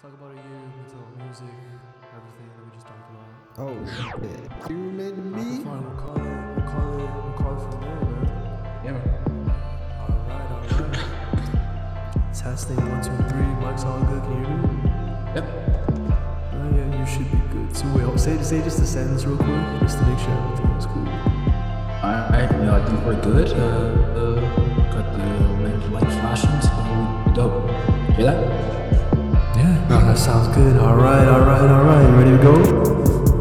Talk about our year, mental music, everything that we just talked about. Oh shit! You made me. Fine, we'll call it from there, man. Yeah, man. All right. Testing 1 2 3. Mike's all good. Can you hear me? Yep. Oh yeah, you should be good. So wait, say just the sentence real quick, just to make sure everything was cool. I think we're good. Got the red light flashing. So dope. Hear that? Oh, that sounds good. All right. Ready to go?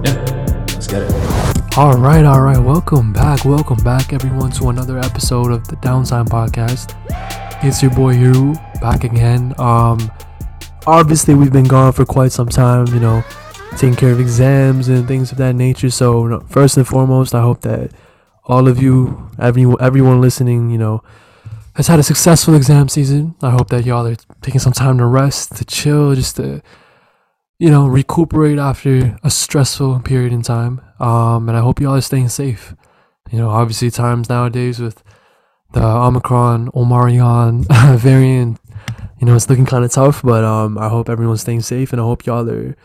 Yeah, let's get it. All right. Welcome back, everyone, to another episode of The Downside Podcast. It's your boy, Hiro, back again. Obviously, we've been gone for quite some time, you know, taking care of exams and things of that nature. So, you know, first and foremost, I hope that all of you, everyone listening, you know, has had a successful exam season. I hope that y'all are taking some time to rest, to chill, just to, you know, recuperate after a stressful period in time. And I hope y'all are staying safe. You know, obviously times nowadays with the Omicron variant, you know, it's looking kind of tough, but I hope everyone's staying safe, and I hope y'all are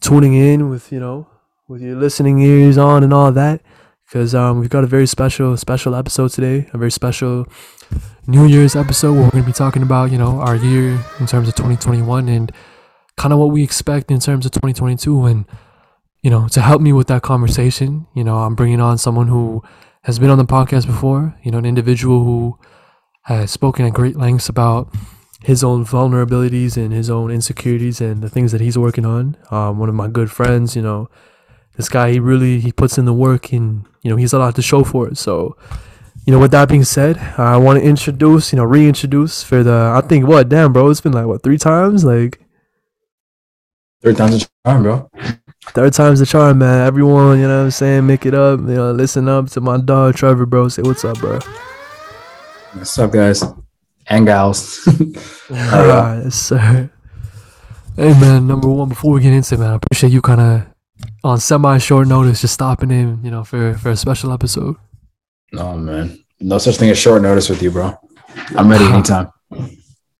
tuning in with, you know, with your listening ears on and all that, because we've got a very special episode today, a very special New Year's episode where we're going to be talking about, you know, our year in terms of 2021 and kind of what we expect in terms of 2022. And, you know, to help me with that conversation, you know, I'm bringing on someone who has been on the podcast before, you know, an individual who has spoken at great lengths about his own vulnerabilities and his own insecurities and the things that he's working on. One of my good friends, you know, this guy, he puts in the work, and, you know, he's a lot to show for it. So, you know, with that being said, I want to reintroduce for the, I think, what, damn, bro, it's been like, what, Third time's the charm, man. Everyone, you know what I'm saying, make it up, you know, listen up to my dog, Trevor, bro. Say what's up, bro. What's up, guys? And gals. All right, yes, sir. Hey, man, number one, before we get into it, man, I appreciate you kind of, on semi-short notice, just stopping in, you know, for a special episode. No, man. No such thing as short notice with you, bro. I'm ready anytime.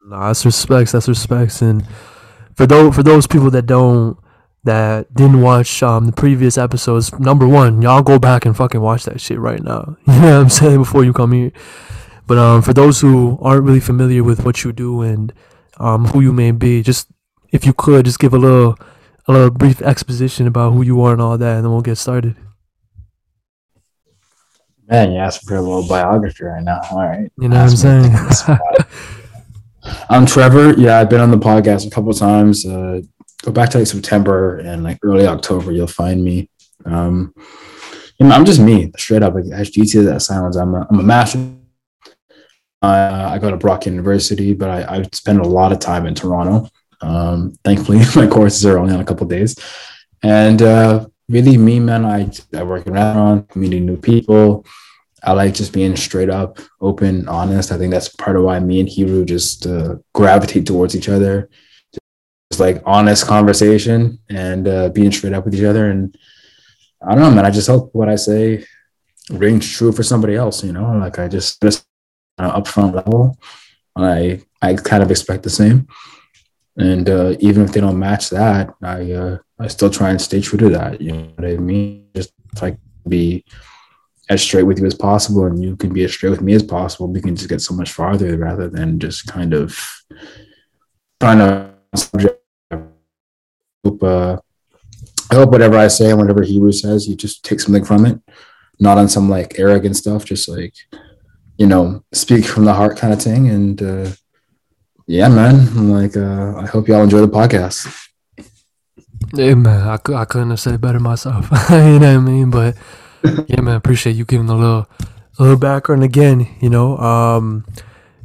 Nah, that's respects. And for those people that didn't watch the previous episodes, number one, y'all go back and fucking watch that shit right now. You know what I'm saying? Before you come here. But for those who aren't really familiar with what you do and who you may be, just, if you could, just give a little brief exposition about who you are and all that, and then we'll get started. Man, you're asking for a little biography right now. All right. You know what I'm saying? I'm Trevor. Yeah, I've been on the podcast a couple of times. Go back to like September and like early October, you'll find me. You know, I'm just me, straight up. Like HGT, that silence. I'm a master. I go to Brock University, but I spend a lot of time in Toronto. Thankfully, my courses are only on a couple of days. And really, me, man, I work in restaurants, meeting new people. I like just being straight up, open, honest. I think that's part of why me and Hiro just gravitate towards each other. Just like honest conversation and being straight up with each other. And I don't know, man, I just hope what I say rings true for somebody else, you know? Like I just on an upfront level, I kind of expect the same. And even if they don't match that, I still try and stay true to that. You know what I mean? Just like be as straight with you as possible, and you can be as straight with me as possible. We can just get so much farther rather than just kind of trying to. I hope whatever I say and whatever Hiro says, you just take something from it, not on some like arrogant stuff. Just like, you know, speak from the heart kind of thing. And yeah, man. I'm like, I hope y'all enjoy the podcast. Yeah, man, I couldn't have said it better myself. You know what I mean? But yeah, man, I appreciate you giving a little background again, you know.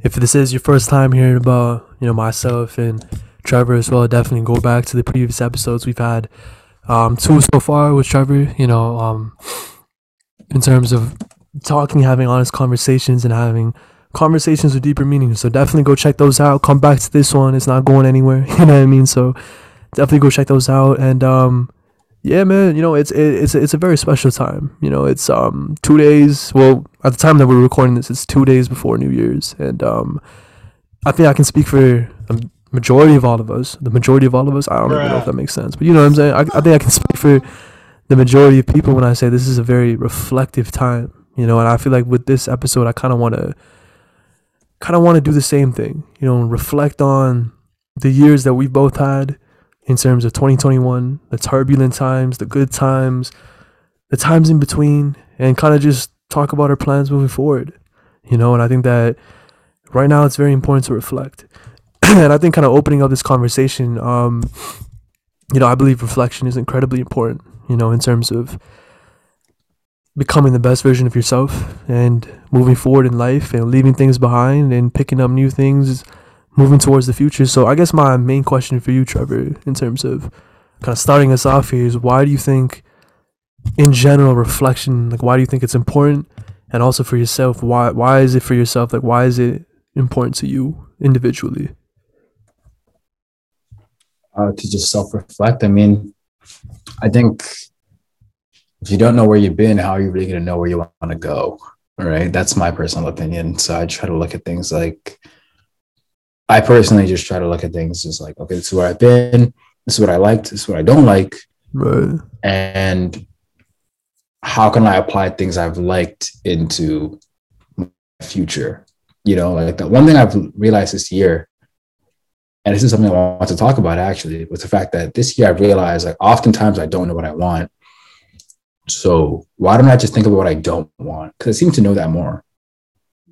If this is your first time hearing about, you know, myself and Trevor as well, definitely go back to the previous episodes. We've had two so far with Trevor, you know, in terms of talking, having honest conversations and having conversations with deeper meaning. So definitely go check those out. Come back to this one. It's not going anywhere. You know what I mean? So definitely go check those out. And yeah, man, you know, it's a very special time. You know, it's 2 days, well, at the time that we're recording this, it's 2 days before New Year's. And I think I can speak for the majority of all of us, I don't even know if that makes sense, but you know what I'm saying? I think I can speak for the majority of people when I say this is a very reflective time, you know, and I feel like with this episode, I kind of want to do the same thing, you know, and reflect on the years that we've both had in terms of 2021, the turbulent times, the good times, the times in between, and kind of just talk about our plans moving forward, you know, and I think that right now it's very important to reflect. And I think kind of opening up this conversation, you know, I believe reflection is incredibly important, you know, in terms of becoming the best version of yourself and moving forward in life and leaving things behind and picking up new things, moving towards the future. So I guess my main question for you, Trevor, in terms of kind of starting us off here is, why do you think in general reflection, like, why do you think it's important? And also for yourself, why is it for yourself? Like, why is it important to you individually? To just self-reflect. I mean, I think if you don't know where you've been, how are you really going to know where you want to go? All right. That's my personal opinion. So I try to look at things like, I personally just try to look at things just like, okay, this is where I've been. This is what I liked. This is what I don't like. Right. And how can I apply things I've liked into my future? You know, like the one thing I've realized this year, and this is something I want to talk about actually, was the fact that this year I realized, like, oftentimes I don't know what I want. So why don't I just think about what I don't want? Because I seem to know that more.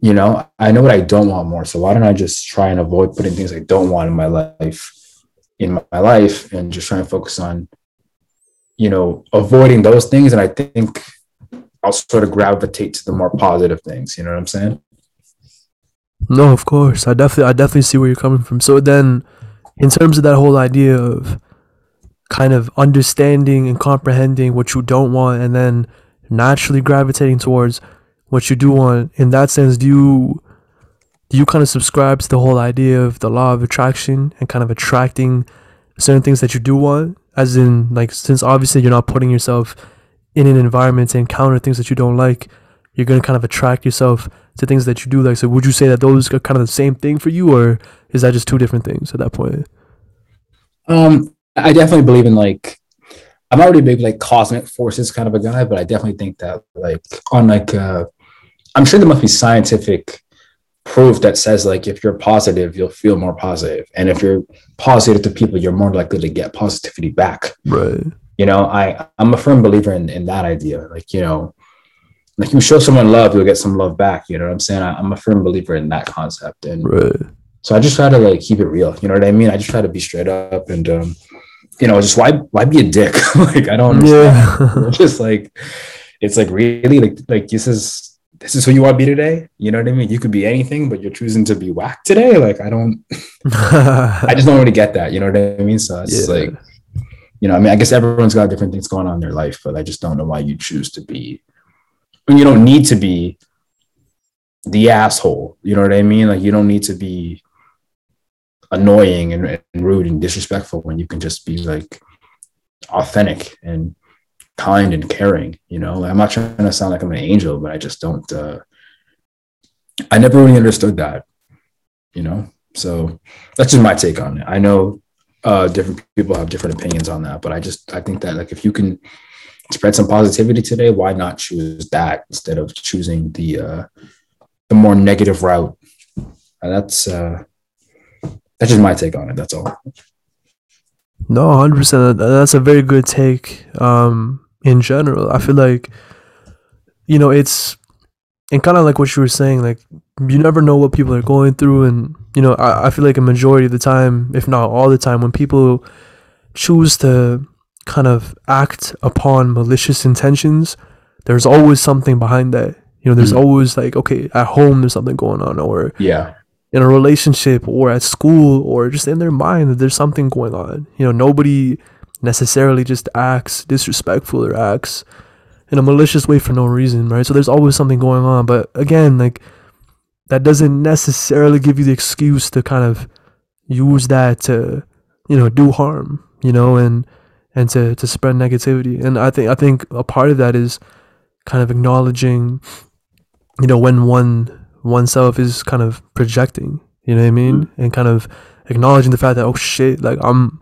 You know, I know what I don't want more. So why don't I just try and avoid putting things I don't want in my life, and just try and focus on, you know, avoiding those things. And I think I'll sort of gravitate to the more positive things. You know what I'm saying? No, of course. I definitely see where you're coming from. So then in terms of that whole idea of kind of understanding and comprehending what you don't want and then naturally gravitating towards what you do want, in that sense, do you kind of subscribe to the whole idea of the law of attraction and kind of attracting certain things that you do want? As in, like, since obviously you're not putting yourself in an environment to encounter things that you don't like, you're going to kind of attract yourself to things that you do like. So would you say that those are kind of the same thing for you, or is that just two different things at that point? I definitely believe in, like, I'm already big, like, cosmic forces kind of a guy, but I definitely think that, like, on, like, I'm sure there must be scientific proof that says, like, if you're positive, you'll feel more positive. And if you're positive to people, you're more likely to get positivity back. Right. You know, I'm a firm believer in that idea. Like, you know, like, you show someone love, you'll get some love back. You know what I'm saying? I'm a firm believer in that concept. And right. So I just try to, like, keep it real. You know what I mean? I just try to be straight up and, you know, just why be a dick? Like, I don't understand. Yeah. Just like, it's like, really, like this is who you want to be today. You know what I mean? You could be anything, but you're choosing to be whack today. Like, I just don't really get that. You know what I mean? So it's like, you know, I mean, I guess everyone's got different things going on in their life, but I just don't know why you choose to be, I mean, you don't need to be the asshole. You know what I mean? Like, you don't need to be annoying and rude and disrespectful when you can just be, like, authentic and kind and caring. You know, like, I'm not trying to sound like I'm an angel, but I just don't I never really understood that, you know. So that's just my take on it. I know different people have different opinions on that, but I think that, like, if you can spread some positivity today, why not choose that instead of choosing the more negative route? And that's just my take on it. That's all. No, 100%. That's a very good take. In general, I feel like, you know, it's, and kind of like what you were saying, like, you never know what people are going through. And, you know, I feel like a majority of the time, if not all the time, when people choose to kind of act upon malicious intentions, there's always something behind that. You know, there's always, like, okay, at home there's something going on, or in a relationship, or at school, or just in their mind that there's something going on. You know, nobody necessarily just acts disrespectful or acts in a malicious way for no reason, right? So there's always something going on. But again, like, that doesn't necessarily give you the excuse to kind of use that to, you know, do harm, you know, and to spread negativity. And I think a part of that is kind of acknowledging, you know, when oneself is kind of projecting, you know what I mean? And kind of acknowledging the fact that, oh shit, like I'm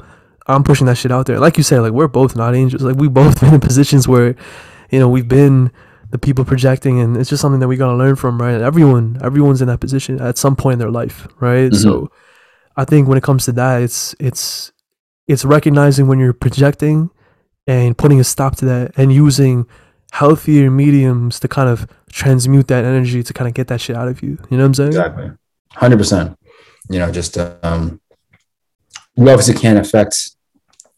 pushing that shit out there. Like you said, like we're both not angels. Like we both been in positions where, you know, we've been the people projecting, and it's just something that we gotta learn from, right? And everyone's in that position at some point in their life, right? Mm-hmm. So I think when it comes to that, it's recognizing when you're projecting and putting a stop to that, and using healthier mediums to kind of transmute that energy to kind of get that shit out of you. You know what I'm saying? Exactly. 100%. You know, just we obviously can't affect.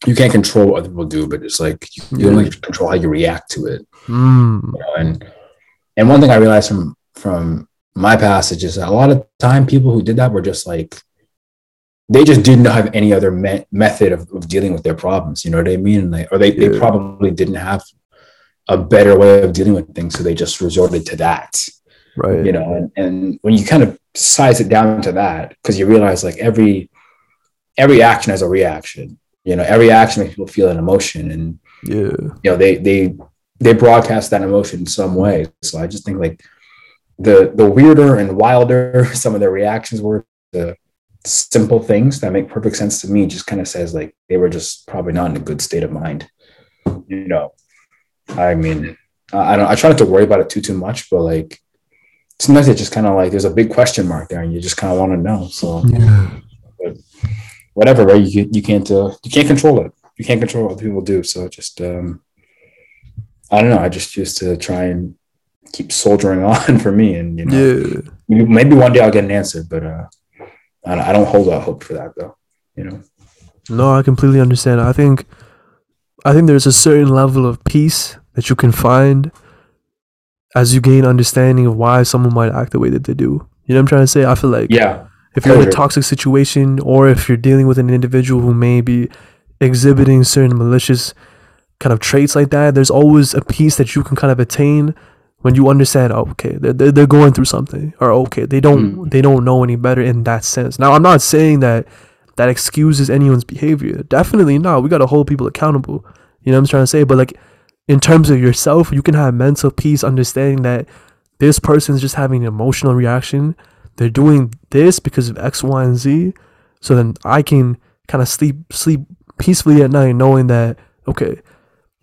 You can't control what other people do, but it's like you only control how you react to it. Mm. You know, and one thing I realized from my passage is that a lot of time people who did that were just like, they just didn't have any other method of dealing with their problems. You know what I mean? Like, or they probably didn't have a better way of dealing with things, so they just resorted to that. Right. You know, and when you kind of size it down to that, because you realize like every action has a reaction. You know, every action makes people feel an emotion, and you know they broadcast that emotion in some way. So I just think like the weirder and wilder some of their reactions were, the simple things that make perfect sense to me just kind of says like they were just probably not in a good state of mind. You know, I mean, I try not to worry about it too much, but like sometimes it's just kind of like there's a big question mark there, and you just kind of want to know. So yeah. But, whatever, right? You can't control it. You can't control what other people do. So just I don't know. I just used to try and keep soldiering on for me, and you know, maybe one day I'll get an answer. But I don't hold out hope for that, though. You know. No, I completely understand. I think there's a certain level of peace that you can find as you gain understanding of why someone might act the way that they do. You know what I'm trying to say? I feel like if you're in a toxic situation, or if you're dealing with an individual who may be exhibiting certain malicious kind of traits like that, there's always a peace that you can kind of attain when you understand, oh, okay, they're going through something, or okay, they don't know any better in that sense. Now, I'm not saying that excuses anyone's behavior. Definitely not. We got to hold people accountable. You know what I'm trying to say? But like in terms of yourself, you can have mental peace understanding that this person's just having an emotional reaction. They're doing this because of X, Y, and Z. So then I can kind of sleep peacefully at night knowing that, okay,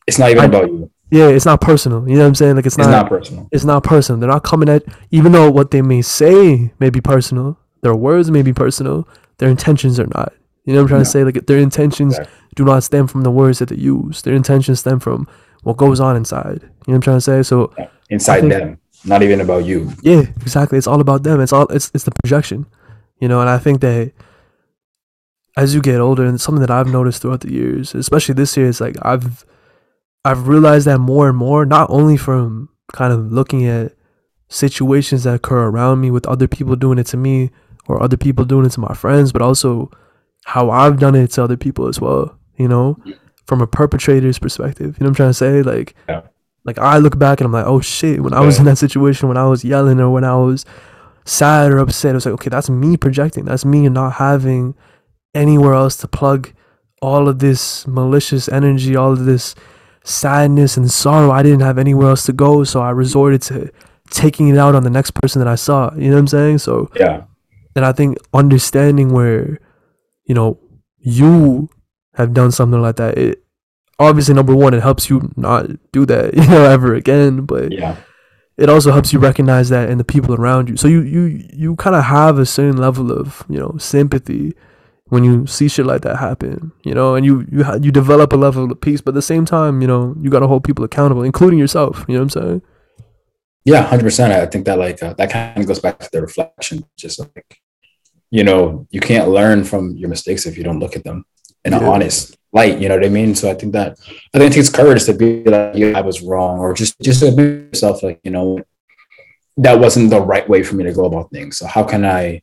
it's not even about you. Yeah, it's not personal. You know what I'm saying? Like it's not personal. It's not personal. They're not coming at, even though what they may say may be personal, their words may be personal, their intentions are not. You know what I'm trying to say? Like their intentions do not stem from the words that they use. Their intentions stem from what goes on inside. You know what I'm trying to say? So inside them. Not even about you. Yeah, exactly. It's all about them. It's the projection, you know. And I think that as you get older, and something that I've noticed throughout the years, especially this year, is like I've realized that more and more, not only from kind of looking at situations that occur around me with other people doing it to me, or other people doing it to my friends, but also how I've done it to other people as well, you know, from a perpetrator's perspective. You know what I'm trying to say? Like, like I look back and I'm like, oh shit, when I was in that situation, when I was yelling or when I was sad or upset, it was like, okay, that's me projecting. That's me not having anywhere else to plug all of this malicious energy, all of this sadness and sorrow. I didn't have anywhere else to go, so I resorted to taking it out on the next person that I saw. You know what I'm saying? So and I think understanding where, you know, you have done something like that, it obviously, number one, it helps you not do that, you know, ever again. But it also helps you recognize that in the people around you. So you kind of have a certain level of, you know, sympathy when you see shit like that happen, you know, and you develop a level of peace. But at the same time, you know, you got to hold people accountable, including yourself. You know what I'm saying? Yeah, 100%. I think that like that kind of goes back to the reflection. Just like, you know, you can't learn from your mistakes if you don't look at them in an honest light, you know what I mean? So I think it takes courage to be like, yeah, I was wrong, or just to admit yourself, like, you know, that wasn't the right way for me to go about things. So how can I,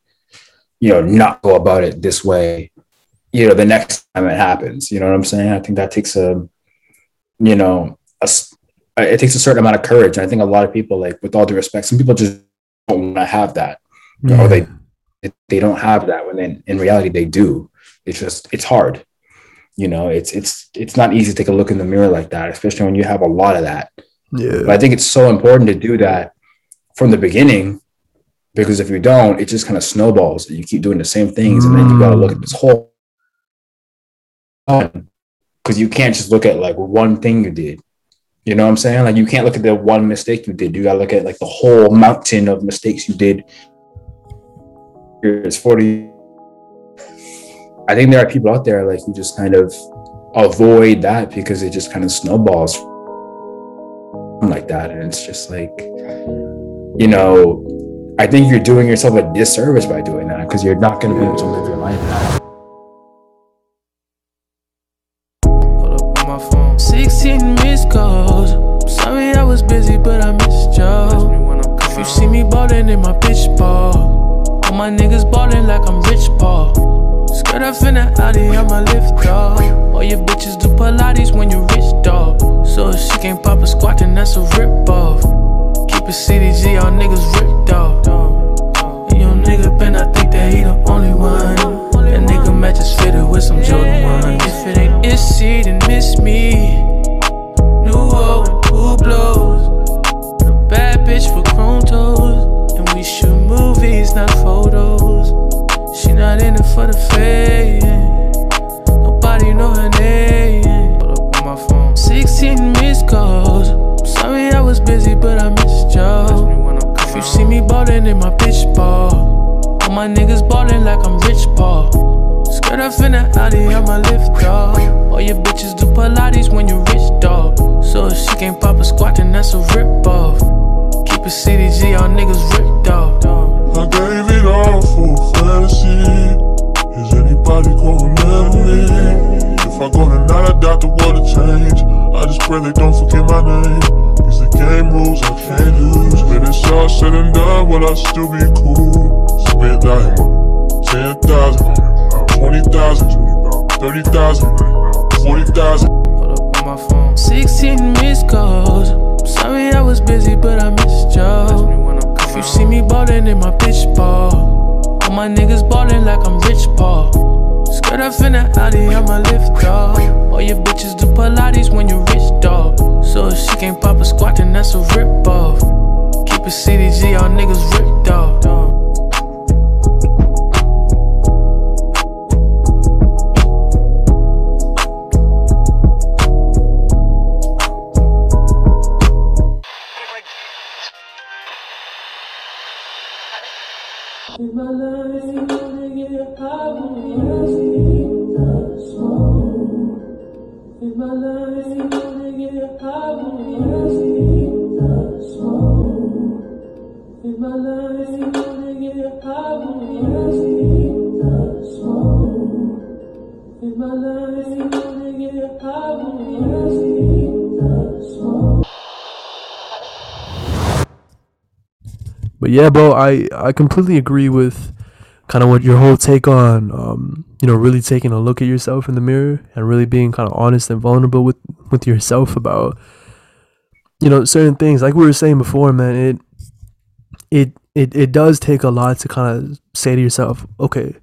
you know, not go about it this way, you know, the next time it happens? You know what I'm saying? I think that takes it takes a certain amount of courage. And I think a lot of people, like, with all due respect, some people just don't want to have that, or they don't have that, when they, in reality, they do. It's just, it's hard. You know, it's not easy to take a look in the mirror like that, especially when you have a lot of that. But I think it's so important to do that from the beginning, Because if you don't, it just kind of snowballs. You keep doing the same things, and then you got to look at this whole, because you can't just look at like one thing you did. You know what I'm saying? Like, you can't look at the one mistake you did. You got to look at like the whole mountain of mistakes you did. It's 40. I think there are people out there like who just kind of avoid that because it just kind of snowballs like that. And it's just like, you know, I think you're doing yourself a disservice by doing that, because you're not going to be able to live your life now. 16 missed calls. Sorry I was busy, but I missed y'all. If you see me ballin' in my bitch ball, all my niggas ballin' like I'm Rich Paul. Skirt up in the alley, I'ma lift dog. All your bitches do Pilates when you're rich dog. So if she can't pop a squat, then that's a rip-off. Keep it CDG, all niggas ripped off. And your nigga Ben, I think that he the only one. That nigga matches fitted with some Jordan ones. If it ain't Issy, then miss me. New old, who blows? A bad bitch for chrome toes. And we shoot movies, not photos. She not in it for the fame. Nobody know her name. Hold up on my phone. 16 missed calls. I'm sorry I was busy, but I missed y'all. If you see me ballin' in my bitch ball, all my niggas ballin' like I'm Rich Paul. Skirt up in the alley, I'ma lift dog. All your bitches do Pilates when you're rich dog. So if she can't pop a squat, then that's a rip-off. Keep it CDG, all niggas ripped off. I gave it all for a fantasy. Is anybody gonna remember me? If I go tonight, I doubt the world will change. I just pray they don't forget my name. These the game rules, I can't lose. When it's all said and done, will I still be cool? 10,000, 20,000, 30,000, 40,000. Hold up on my phone. 16 missed calls. I'm sorry I was busy, but I missed y'all. If you see me ballin' in my bitch ball, all my niggas ballin' like I'm Rich Paul. Skirt up in the alley, I'ma lift dog. All your bitches do Pilates when you're rich dog. So if she can't pop a squat, then that's a rip-off. Keep it CDG, all niggas ripped off. But yeah, bro, I completely agree with kind of what your whole take on, you know, really taking a look at yourself in the mirror and really being kind of honest and vulnerable with yourself about, you know, certain things. Like we were saying before, man, it does take a lot to kind of say to yourself, okay,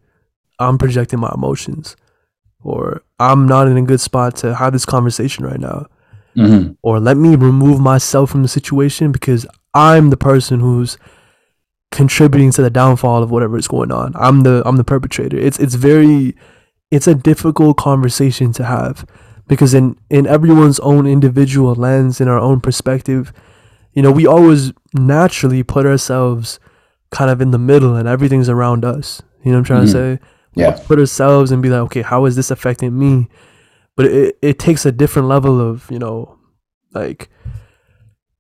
I'm projecting my emotions, or I'm not in a good spot to have this conversation right now, or let me remove myself from the situation because I'm the person who's contributing to the downfall of whatever is going on. I'm the perpetrator. It's a difficult conversation to have, because in everyone's own individual lens, in our own perspective, you know, we always naturally put ourselves kind of in the middle and everything's around us. You know what I'm trying to say? Yeah. Put ourselves and be like, okay, how is this affecting me? But it takes a different level of, you know, like,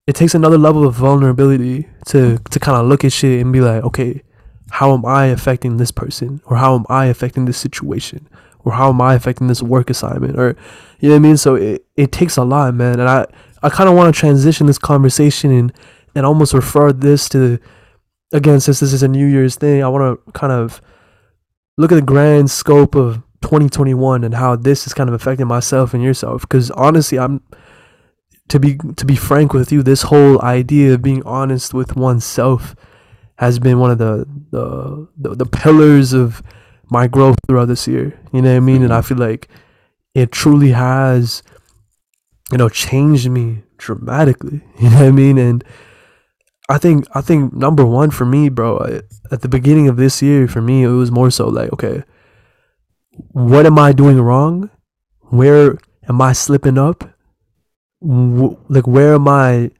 it takes another level of vulnerability to kind of look at shit and be like, okay, how am I affecting this person? Or how am I affecting this situation? Or how am I affecting this work assignment? Or, you know what I mean? So it takes a lot, man. And I kind of want to transition this conversation and almost refer this to, again, since this is a New Year's thing, I want to kind of look at the grand scope of 2021 and how this is kind of affecting myself and yourself. Because honestly, to be frank with you, this whole idea of being honest with oneself has been one of the pillars of my growth throughout this year. You know what I mean? And I feel like it truly has, you know, changed me dramatically. You know what I mean? And I think number one for me, bro, at the beginning of this year, for me, it was more so like, okay, what am I doing wrong? Where am I slipping up? Like, where am I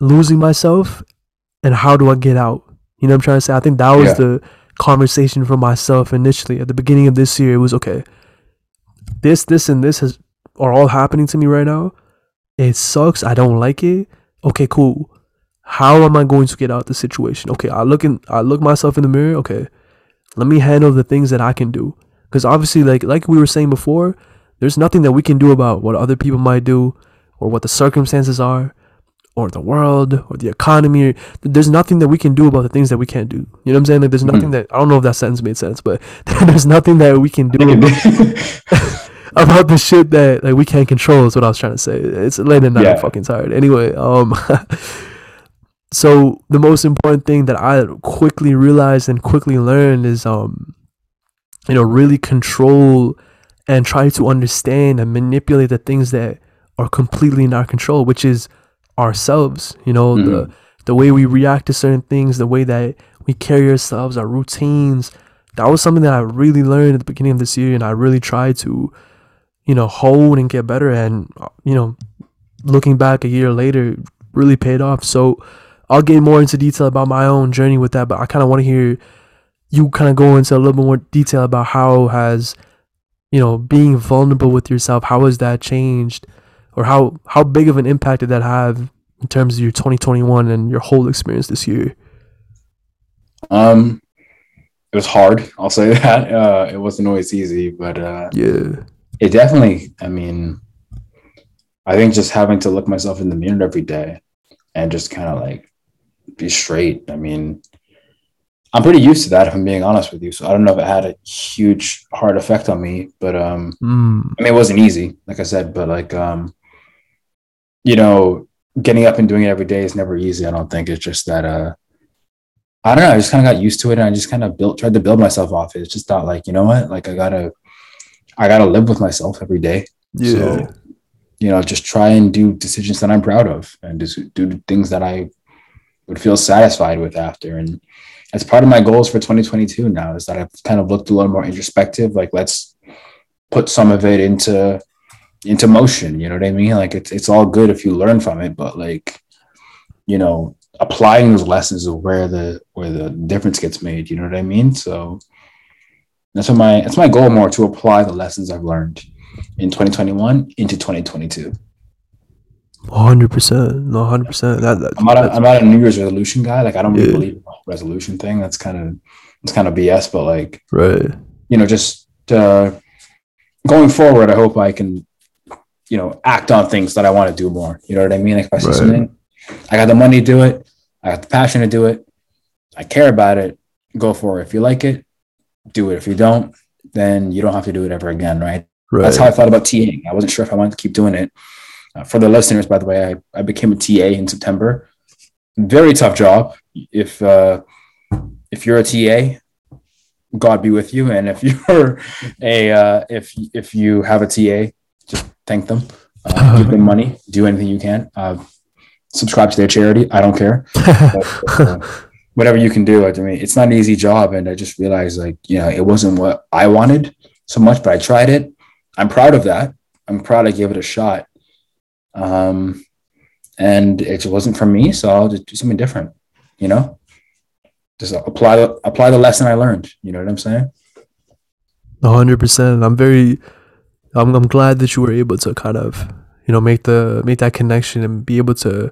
losing myself? And how do I get out? You know what I'm trying to say? I think that was the conversation for myself initially. At the beginning of this year, it was, okay, this, and this are all happening to me right now. It sucks. I don't like it. Okay, cool. How am I going to get out of the situation? Okay, I look myself in the mirror. Okay, let me handle the things that I can do. Because obviously, like we were saying before, there's nothing that we can do about what other people might do, or what the circumstances are, or the world, or the economy. There's nothing that we can do about the things that we can't do. You know what I'm saying? Like, there's nothing that, I don't know if that sentence made sense, but there's nothing that we can do about the shit that, like, we can't control, is what I was trying to say. It's late at night, I'm fucking tired. Anyway, so the most important thing that I quickly realized and quickly learned is, really control and try to understand and manipulate the things that are completely in our control, which is ourselves. The way we react to certain things, the way that we carry ourselves, our routines. That was something that I really learned at the beginning of this year, and I really tried to, hold and get better. And, looking back a year later, really paid off. So I'll get more into detail about my own journey with that, but I kind of want to hear you kind of go into a little bit more detail about how has, being vulnerable with yourself, how has that changed, or how big of an impact did that have in terms of your 2021 and your whole experience this year? It was hard. I'll say that. It wasn't always easy, but it definitely, I think just having to look myself in the mirror every day and just kind of like be straight. I'm pretty used to that, if I'm being honest with you. So I don't know if it had a huge, hard effect on me, but it wasn't easy, like I said, but like, getting up and doing it every day is never easy. I don't think. It's just that, I don't know. I just kind of got used to it, and I just kind of tried to build myself off it. It's just not like, you know what, like I gotta live with myself every day. Yeah. So, just try and do decisions that I'm proud of, and just do things that I would feel satisfied with after. And that's part of my goals for 2022 now, is that I've kind of looked a little more introspective. Like, let's put some of it into motion. You know what I mean? Like, it's all good if you learn from it, but like, applying those lessons is where the difference gets made. You know what I mean? So that's my goal, more to apply the lessons I've learned in 2021 into 2022. 100%. No, 100%. I'm not a New Year's resolution guy. Like, I don't really believe in the resolution thing. That's kind of BS, but like, right. Just going forward, I hope I can, act on things that I want to do more. You know what I mean? Like, if I see something, I got the money to do it, I got the passion to do it, I care about it, go for it. If you like it, do it. If you don't, then you don't have to do it ever again, right? Right. That's how I thought about TAing. I wasn't sure if I wanted to keep doing it. For the listeners, by the way, I became a TA in September. Very tough job. If you're a TA, God be with you. And if you're if you have a TA, just thank them. Give them money. Do anything you can. Subscribe to their charity. I don't care. But, whatever you can do. I mean, it's not an easy job, and I just realized, like, it wasn't what I wanted so much, but I tried it. I'm proud of that. I'm proud I gave it a shot. And it wasn't for me, so I'll just do something different. Just apply the lesson I learned. You know what I'm saying? 100%. I'm glad that you were able to kind of, make that connection and be able to,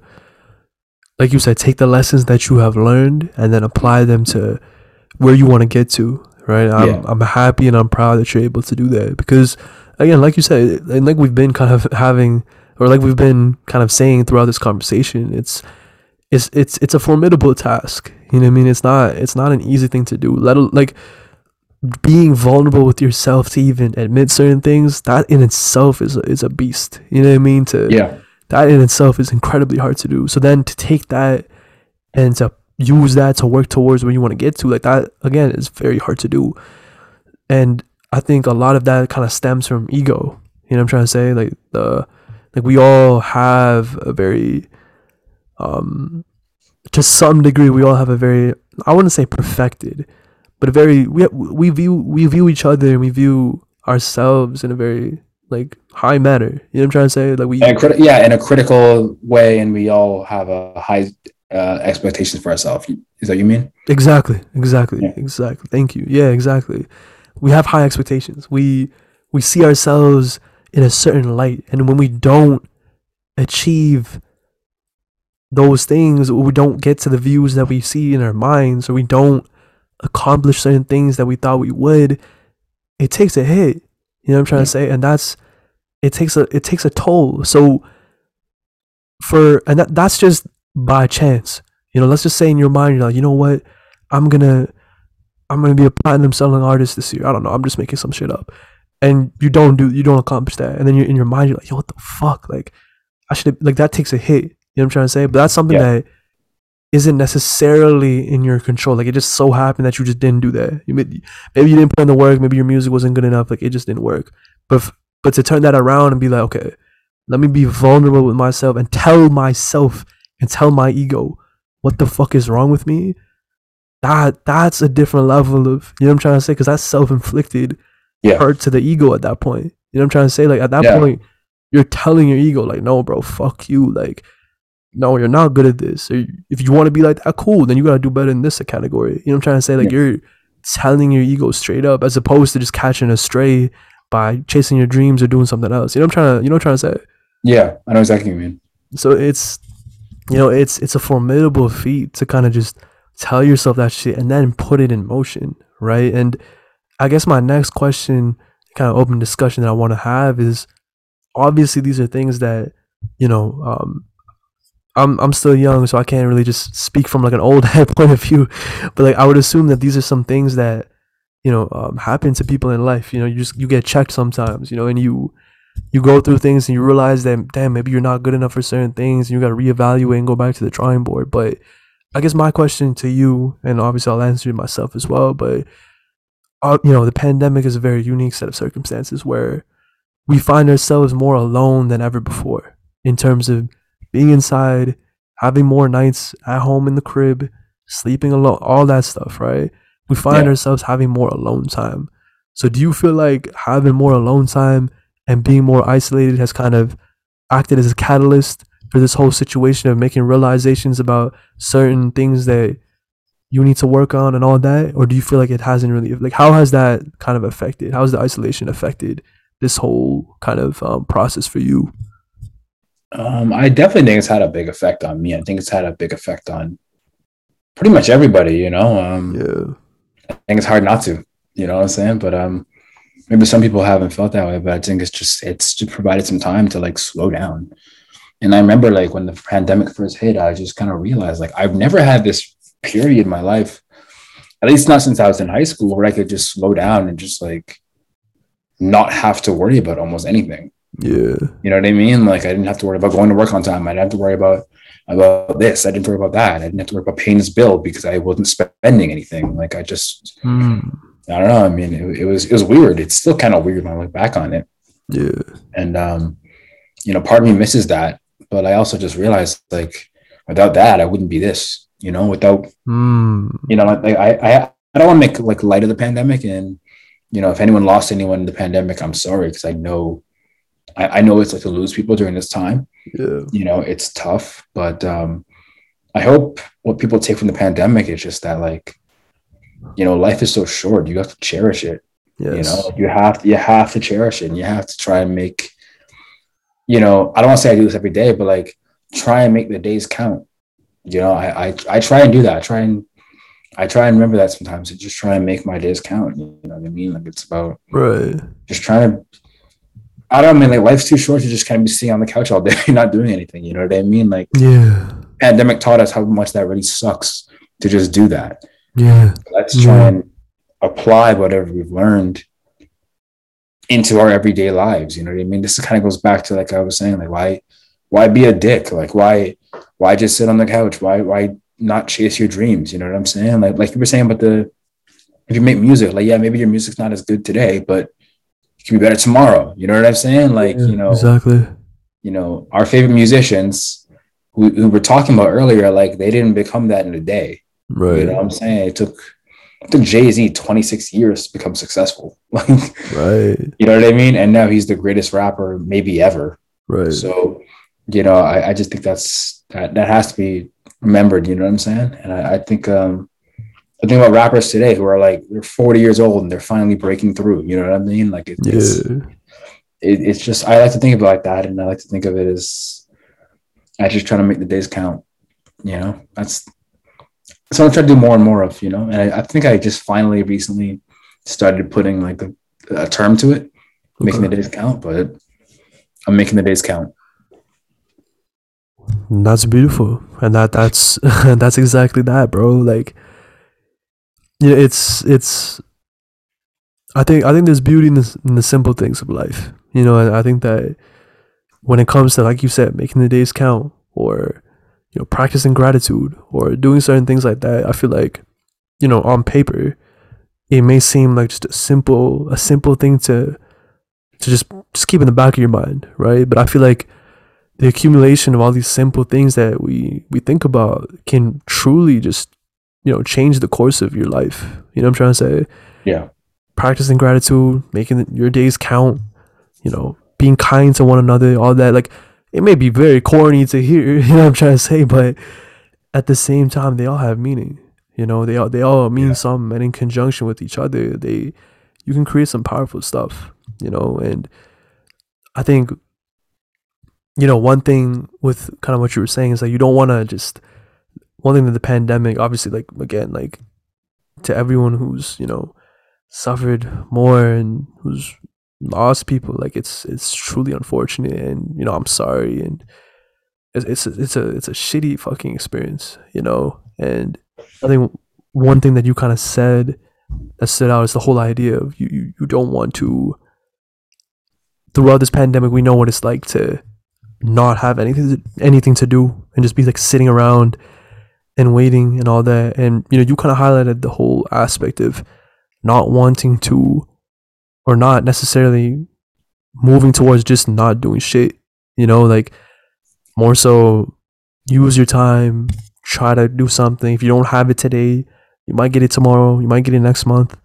like you said, take the lessons that you have learned and then apply them to where you want to get to. Right. I'm happy and I'm proud that you're able to do that, because again, like you said, and like we've been kind of having, or like we've been kind of saying throughout this conversation, it's a formidable task. You know what I mean? It's not an easy thing to do. Like being vulnerable with yourself to even admit certain things, that in itself is a beast. You know what I mean? That in itself is incredibly hard to do. So then to take that and to use that to work towards where you want to get to, like that again is very hard to do. And I think a lot of that kind of stems from ego. You know what I'm trying to say? Like we all have a very to some degree, we all have a very, I wouldn't say perfected, but a very, we view each other and we view ourselves in a very, like, high manner. You know what I'm trying to say? Like in a critical way, and we all have a high expectations for ourselves. Is that what you mean? Exactly. Yeah. Exactly. Thank you. Yeah, exactly. We have high expectations. We see ourselves in a certain light, and when we don't achieve those things, we don't get to the views that we see in our minds, or we don't accomplish certain things that we thought we would, it takes a hit. You know what I'm trying to say? And that's, it takes a toll. So that's just by chance. You know, let's just say in your mind, you're like, you know what, I'm gonna be a platinum selling artist this year. I don't know, I'm just making some shit up. And you don't accomplish that. And then you're in your mind, you're like, yo, what the fuck? Like, I should have, like, that takes a hit. You know what I'm trying to say? But that's something that isn't necessarily in your control. Like, it just so happened that you just didn't do that. Maybe you didn't put in the work. Maybe your music wasn't good enough. Like, it just didn't work. But to turn that around and be like, okay, let me be vulnerable with myself and tell myself and tell my ego what the fuck is wrong with me. That's a different level of, you know what I'm trying to say? Because that's self-inflicted hurt to the ego at that point. You know what I'm trying to say? Like, at that point, you're telling your ego, like, no, bro, fuck you. Like, no, you're not good at this. Or if you want to be like that, cool, then you got to do better in this category. You know what I'm trying to say? Like, you're telling your ego straight up, as opposed to just catching a stray by chasing your dreams or doing something else. You know what I'm trying to, say? Yeah, I know exactly what you mean. So it's, you know, it's a formidable feat to kind of just tell yourself that shit and then put it in motion, right? And I guess my next question, kind of open discussion that I want to have is, obviously these are things that, you know, I'm still young, so I can't really just speak from like an old head point of view, but like I would assume that these are some things that, you know, happen to people in life. You know, you get checked sometimes, you know, and you go through things and you realize that, damn, maybe you're not good enough for certain things, and you got to reevaluate and go back to the drawing board. But I guess my question to you, and obviously I'll answer it myself as well, but you know, the pandemic is a very unique set of circumstances where we find ourselves more alone than ever before in terms of being inside, having more nights at home in the crib, sleeping alone, all that stuff, right? We find ourselves having more alone time. So do you feel like having more alone time and being more isolated has kind of acted as a catalyst for this whole situation of making realizations about certain things that you need to work on and all that? Or do you feel like it hasn't really, like, how has that kind of affected, how has the isolation affected this whole kind of process for you? I definitely think it's had a big effect on me. I think it's had a big effect on pretty much everybody, you know. I think it's hard not to, you know what I'm saying? But maybe some people haven't felt that way, but I think it's just provided some time to like slow down. And I remember like when the pandemic first hit, I just kind of realized like I've never had this period in my life, at least not since I was in high school, where I could just slow down and just like not have to worry about almost anything. Yeah, you know what I mean? Like, I didn't have to worry about going to work on time. I didn't have to worry about this. I didn't worry about that. I didn't have to worry about paying this bill because I wasn't spending anything. Like, I just, I don't know. I mean, it was weird. It's still kind of weird when I look back on it. Yeah. And, you know, part of me misses that, but I also just realized like without that, I wouldn't be this, you know, without, you know, like I don't want to make like light of the pandemic. And, you know, if anyone lost anyone in the pandemic, I'm sorry. 'Cause I know what it's like to lose people during this time. Yeah. You know, it's tough, but I hope what people take from the pandemic is just that, like, you know, life is so short. You have to cherish it. Yes. You know, you have to cherish it, and you have to try and make, you know, I don't want to say I do this every day, but like try and make the days count. You know, I try and do that. I try and remember that sometimes, and just try and make my days count. You know what I mean? Like, it's about just trying to, I don't mean like life's too short to just kind of be sitting on the couch all day not doing anything. You know what I mean? Like, pandemic taught us how much that really sucks to just do that. Yeah. So let's try and apply whatever we've learned into our everyday lives. You know what I mean? This kind of goes back to, like I was saying, like why be a dick? Like why just sit on the couch? Why not chase your dreams? You know what I'm saying? Like you were saying about if you make music, like, yeah, maybe your music's not as good today, but it can be better tomorrow. You know what I'm saying? Like, you know, exactly. You know, our favorite musicians we were talking about earlier, like they didn't become that in a day. Right. You know what I'm saying? It took Jay-Z 26 years to become successful. Right. You know what I mean? And now he's the greatest rapper maybe ever. Right. So, you know, I just think that has to be remembered. You know what I'm saying? And I think about rappers today who are like, they're 40 years old and they're finally breaking through. You know what I mean? Like it's just, I like to think of it like that. And I like to think of it as, I just try to make the days count, you know, so I try to do more and more of, you know, and I think I just finally recently started putting like a term to it, making the days count, but I'm making the days count. And that's beautiful. And that's exactly that, bro. Like, yeah, it's, I think there's beauty in the simple things of life, you know, and I think that when it comes to, like you said, making the days count, or, you know, practicing gratitude or doing certain things like that, I feel like, you know, on paper, it may seem like just a simple thing to just keep in the back of your mind, right? But I feel like the accumulation of all these simple things that we think about can truly just, you know, change the course of your life. You know what I'm trying to say? Yeah. Practicing gratitude, making your days count, you know, being kind to one another, all that. Like, it may be very corny to hear, you know what I'm trying to say, but at the same time, they all have meaning. You know, they all mean something, and in conjunction with each other, you can create some powerful stuff, you know. And I think, you know, one thing with kind of what you were saying is like, you don't want to just, one thing that the pandemic, obviously, like, again, like, to everyone who's, you know, suffered more and who's lost people, like, it's truly unfortunate, and, you know, I'm sorry, and it's a shitty fucking experience, you know. And I think one thing that you kind of said that stood out is the whole idea of you don't want to, throughout this pandemic, we know what it's like to not have anything to do and just be like sitting around and waiting and all that. And, you know, you kind of highlighted the whole aspect of not wanting to, or not necessarily moving towards just not doing shit, you know, like, more so use your time, try to do something. If you don't have it today, you might get it tomorrow, you might get it next month,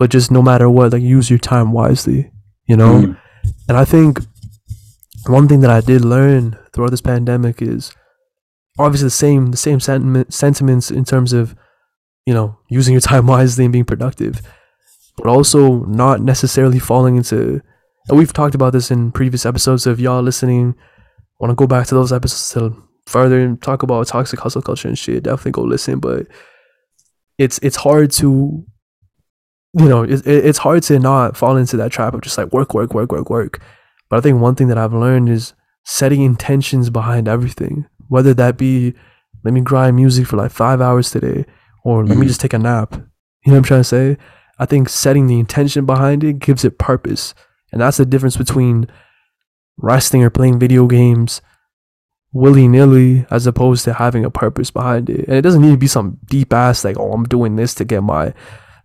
but just no matter what, like, use your time wisely, you know. And I think one thing that I did learn throughout this pandemic is obviously the same sentiments in terms of, you know, using your time wisely and being productive, but also not necessarily falling into, and we've talked about this in previous episodes, if y'all listening want to go back to those episodes to further and talk about toxic hustle culture and shit, definitely go listen. But it's hard to, you know, it's hard to not fall into that trap of just like work. But I think one thing that I've learned is setting intentions behind everything, whether that be, let me grind music for like 5 hours today, or let me just take a nap. You know what I'm trying to say? I think setting the intention behind it gives it purpose. And that's the difference between resting or playing video games willy-nilly as opposed to having a purpose behind it. And it doesn't need to be some deep ass, like, oh, I'm doing this to get my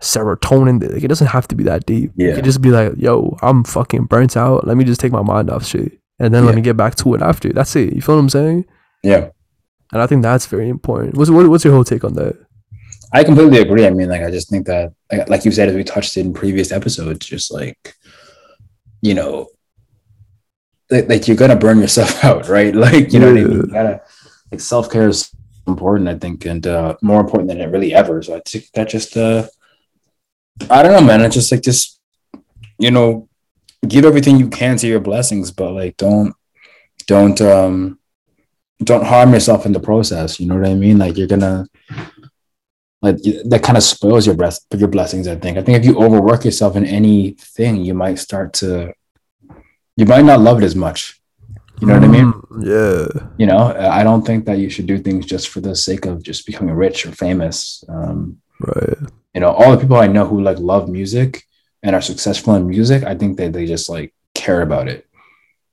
serotonin. Like, it doesn't have to be that deep. Yeah. It could just be like, yo, I'm fucking burnt out. Let me just take my mind off shit. And then let me get back to it after. That's it. You feel what I'm saying? Yeah. And I think that's very important. What's your whole take on that? I completely agree. I mean, like, I just think that, like you said, as we touched in previous episodes, just like, you know, like you're gonna burn yourself out, right? Like, you know what I mean? You gotta, like, self-care is important, I think, and more important than it really ever. So I think that just, I don't know, man. It's just like, just, you know, give everything you can to your blessings, but like, don't harm yourself in the process. You know what I mean? Like, you're gonna, like, that kind of spoils your blessings, I think. I think if you overwork yourself in anything, you might not love it as much. You know what I mean? Yeah. You know, I don't think that you should do things just for the sake of just becoming rich or famous. Right. You know, all the people I know who, like, love music and are successful in music, I think that they just, like, care about it.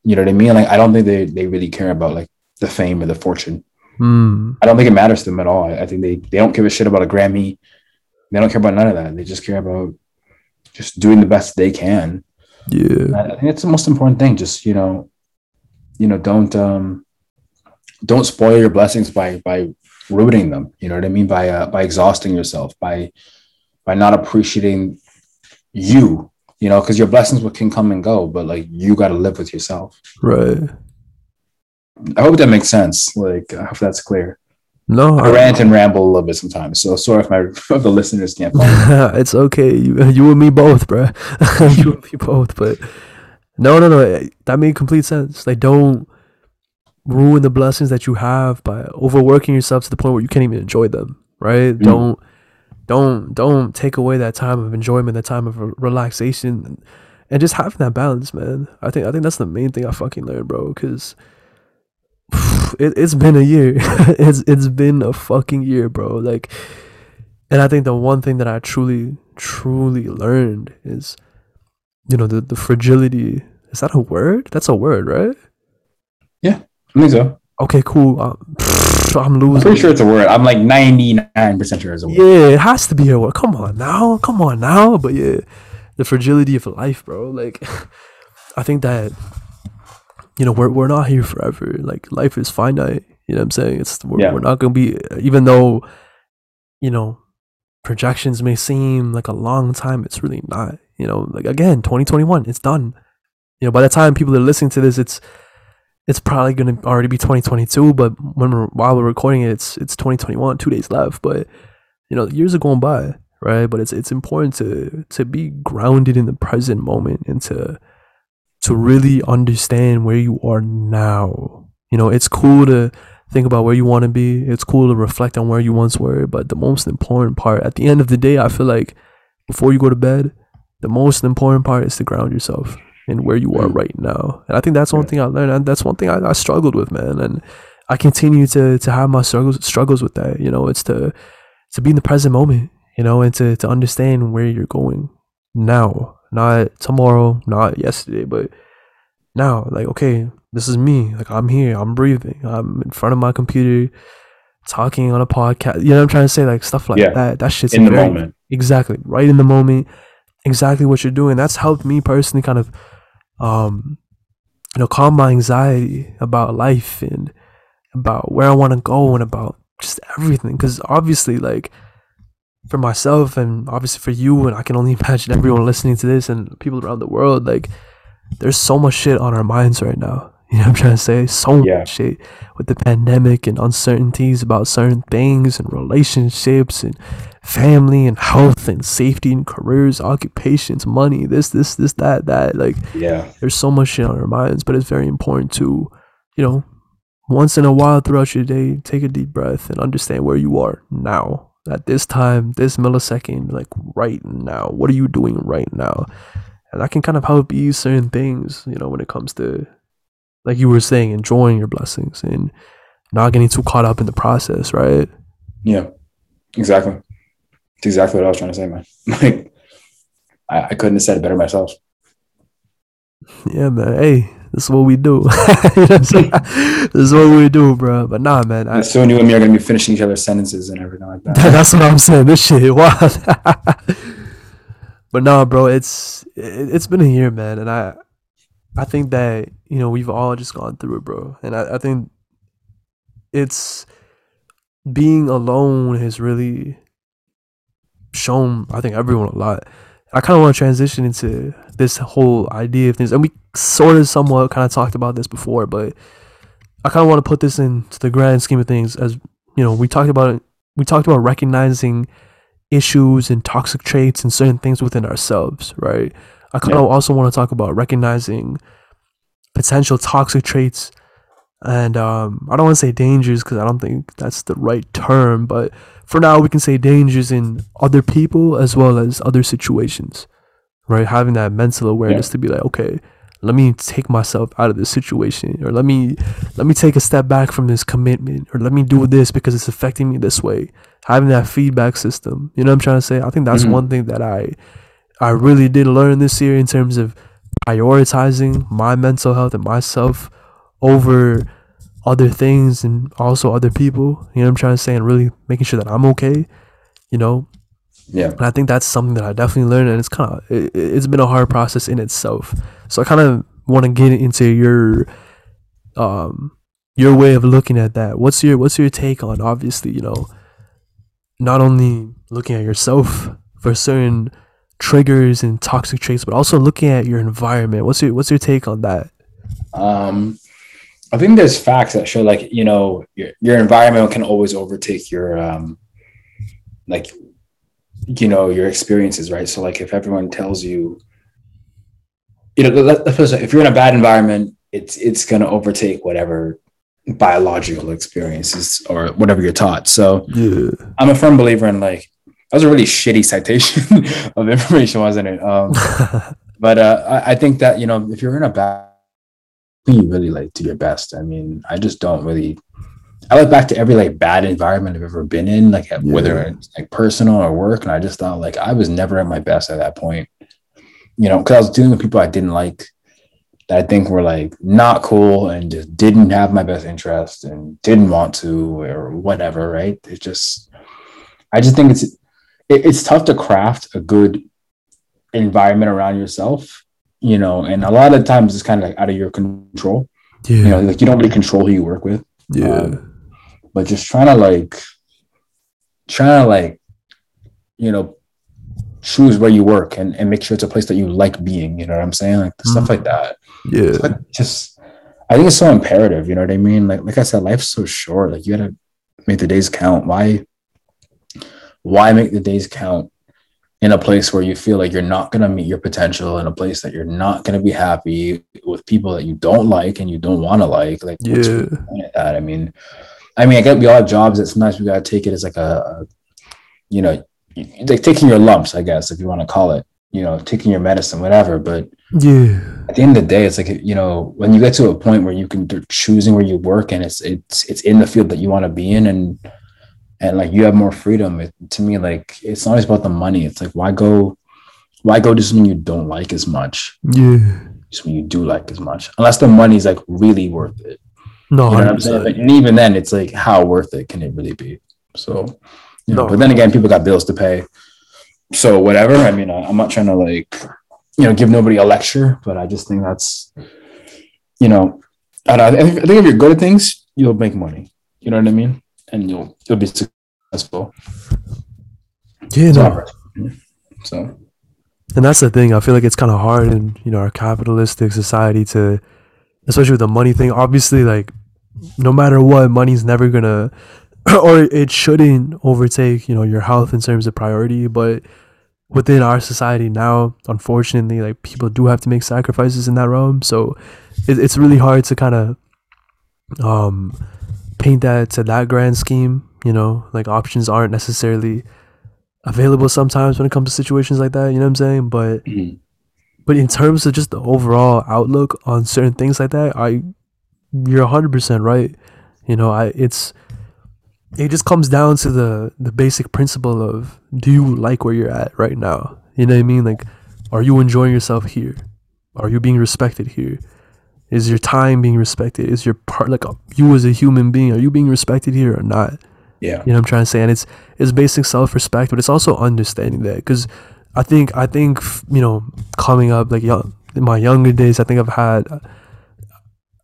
You know what I mean? Like, I don't think they really care about, like, the fame or the fortune. I don't think it matters to them at all. I think they don't give a shit about a Grammy. They don't care about none of that. They just care about just doing the best they can. Yeah, I think it's the most important thing. Just, you know, don't don't spoil your blessings by ruining them. You know what I mean? By exhausting yourself, by not appreciating you, you know, because your blessings can come and go, but like, you got to live with yourself. Right. I hope that makes sense. Like, I hope that's clear. No, I rant and ramble a little bit sometimes, so sorry if the listeners can't follow. It's okay. You and me both, bro. You and me both. But no, that made complete sense. Like, don't ruin the blessings that you have by overworking yourself to the point where you can't even enjoy them. Right? Mm-hmm. Don't take away that time of enjoyment, that time of relaxation, and just having that balance, man. I think that's the main thing I fucking learned, bro. Because it's been a year. it's been a fucking year, bro. Like, and I think the one thing that I truly learned is, you know, the fragility. Is that a word? That's a word, right? Yeah, I think so. Okay, cool. I'm losing. I'm pretty sure it's a word. I'm like 99% sure it's a word. Yeah, it has to be a word. Come on now. But yeah, the fragility of life, bro. Like, I think that, you know, we're not here forever. Like, life is finite. You know what I'm saying? We're not gonna be, even though, you know, projections may seem like a long time, it's really not. You know, like, again, 2021, it's done. You know, by the time people are listening to this, it's probably gonna already be 2022. But while we're recording it, it's 2021. 2 days left. But you know, years are going by, right? But it's important to be grounded in the present moment and to really understand where you are now. You know, it's cool to think about where you want to be. It's cool to reflect on where you once were. But the most important part, at the end of the day, I feel like before you go to bed, the most important part is to ground yourself in where you are right now. And I think that's one thing I learned. And that's one thing I struggled with, man. And I continue to have my struggles with that. You know, it's to be in the present moment, you know, and to understand where you're going now. Not tomorrow, not yesterday, but now. Like, okay, this is me. Like, I'm here, I'm breathing, I'm in front of my computer talking on a podcast. You know what I'm trying to say? Like, stuff like that shit's in the moment. Exactly, right in the moment, exactly what you're doing. That's helped me personally kind of you know, calm my anxiety about life and about where I want to go and about just everything. Because obviously, like, for myself and obviously for you, and I can only imagine everyone listening to this and people around the world, like, there's so much shit on our minds right now. You know what I'm trying to say? So much shit with the pandemic and uncertainties about certain things and relationships and family and health and safety and careers, occupations, money, this, that, like, there's so much shit on our minds. But it's very important to, you know, once in a while throughout your day, take a deep breath and understand where you are now. At this time, this millisecond, like right now, what are you doing right now? And that can kind of help ease certain things, you know, when it comes to, like you were saying, enjoying your blessings and not getting too caught up in the process, right? Yeah, exactly. That's exactly what I was trying to say, man. Like, I couldn't have said it better myself. Yeah, man. Hey, this is what we do. You know what this is what we do, bro. But nah, man. Soon you and me are going to be finishing each other's sentences and everything like that. That's what I'm saying. This shit, wow. But nah, bro, it's been a year, man. And I think that, you know, we've all just gone through it, bro. And I think it's being alone has really shown, I think, everyone a lot. I kind of want to transition into this whole idea of things. And we sort of somewhat kind of talked about this before, but I kind of want to put this into the grand scheme of things. As you know, we talked about recognizing issues and toxic traits and certain things within ourselves, right? I kind of also want to talk about recognizing potential toxic traits and I don't want to say dangers because I don't think that's the right term, but for now we can say dangers in other people as well as other situations, right? Having that mental awareness to be like, okay, let me take myself out of this situation, or let me take a step back from this commitment, or let me do this because it's affecting me this way. Having that feedback system, you know what I'm trying to say? I think that's one thing that I really did learn this year in terms of prioritizing my mental health and myself over other things and also other people, you know what I'm trying to say, and really making sure that I'm okay, you know? Yeah. And I think that's something that I definitely learned, and it's been a hard process in itself. So I kind of want to get into your your way of looking at that. What's your take on, obviously, you know, not only looking at yourself for certain triggers and toxic traits, but also looking at your environment? What's your take on that? I think there's facts that show, like, you know, your environment can always overtake your like, you know, your experiences, right? So like, if everyone tells you, you know, if you're in a bad environment, it's going to overtake whatever biological experiences or whatever you're taught. So yeah. I'm a firm believer in, like, that was a really shitty citation of information, wasn't it? But I think that, you know, if you're in a bad, you really like do your best. I mean, I just don't really, I look back to every like bad environment I've ever been in, like yeah. whether it's like personal or work, and I just thought, like, I was never at my best at that point, you know, because I was dealing with people I didn't like, that I think were like not cool and just didn't have my best interest and didn't want to or whatever, right? It just, I just think it's tough to craft a good environment around yourself, you know, and a lot of times it's kind of like out of your control. Yeah. You know, like, you don't really control who you work with. Yeah. But just trying to like, you know, choose where you work and make sure it's a place that you like being, you know what I'm saying? Like stuff like that. Yeah. But just, I think it's so imperative, you know what I mean? Like I said, life's so short. Like, you gotta make the days count. Why make the days count in a place where you feel like you're not gonna meet your potential, in a place that you're not gonna be happy with people that you don't like and you don't wanna like? Like, yeah. What's the point of that? I mean, I get we all have jobs. It's nice. We gotta take it as like a, you know, like taking your lumps, I guess, if you want to call it, you know, taking your medicine, whatever. But yeah, at the end of the day, it's like, you know, when you get to a point where you can choosing where you work, and it's in the field that you want to be in, and like, you have more freedom. To me, like, it's not always about the money. It's like, why go to something you don't like as much? Yeah, just when you do like as much, unless the money's like really worth it. No, you know what I'm saying? And even then, it's like, how worth it can it really be? So. You know, no. But then again, people got bills to pay, so whatever. I mean, I'm not trying to, like, you know, give nobody a lecture, but I just think that's, you know, I think if you're good at things, you'll make money. You know what I mean? And you'll be successful. Yeah. No. So, and that's the thing. I feel like it's kind of hard in, you know, our capitalistic society to, especially with the money thing. Obviously, like, no matter what, money's never gonna. Or it shouldn't overtake, you know, your health in terms of priority. But within our society now, unfortunately, like, people do have to make sacrifices in that realm. So it's really hard to kind of paint that to that grand scheme, you know, like, options aren't necessarily available sometimes when it comes to situations like that, you know what I'm saying? But but in terms of just the overall outlook on certain things like that, you're 100% right. You know, it just comes down to the basic principle of, do you like where you're at right now? You know what I mean? Like, are you enjoying yourself here? Are you being respected here? Is your time being respected? Is your part, like, you as a human being, are you being respected here or not? Yeah. You know what I'm trying to say? And it's basic self-respect, but it's also understanding that, because I think, you know, coming up, like, in my younger days, I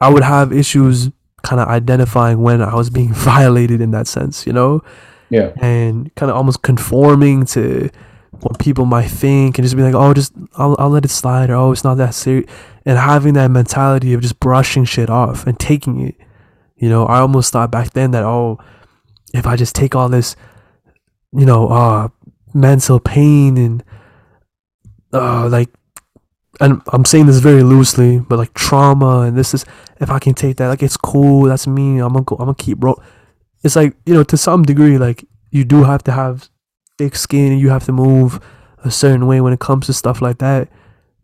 would have issues kind of identifying when I was being violated in that sense, you know? Yeah. And kind of almost conforming to what people might think, and just being like, oh, just I'll let it slide, or oh, it's not that serious, and having that mentality of just brushing shit off and taking it. You know, I almost thought back then that, oh, if I just take all this, you know, mental pain and like, and I'm saying this very loosely, but like, trauma and this is, if I can take that, like, it's cool, that's me, I'm gonna keep it's like, you know, to some degree, like, you do have to have thick skin and you have to move a certain way when it comes to stuff like that.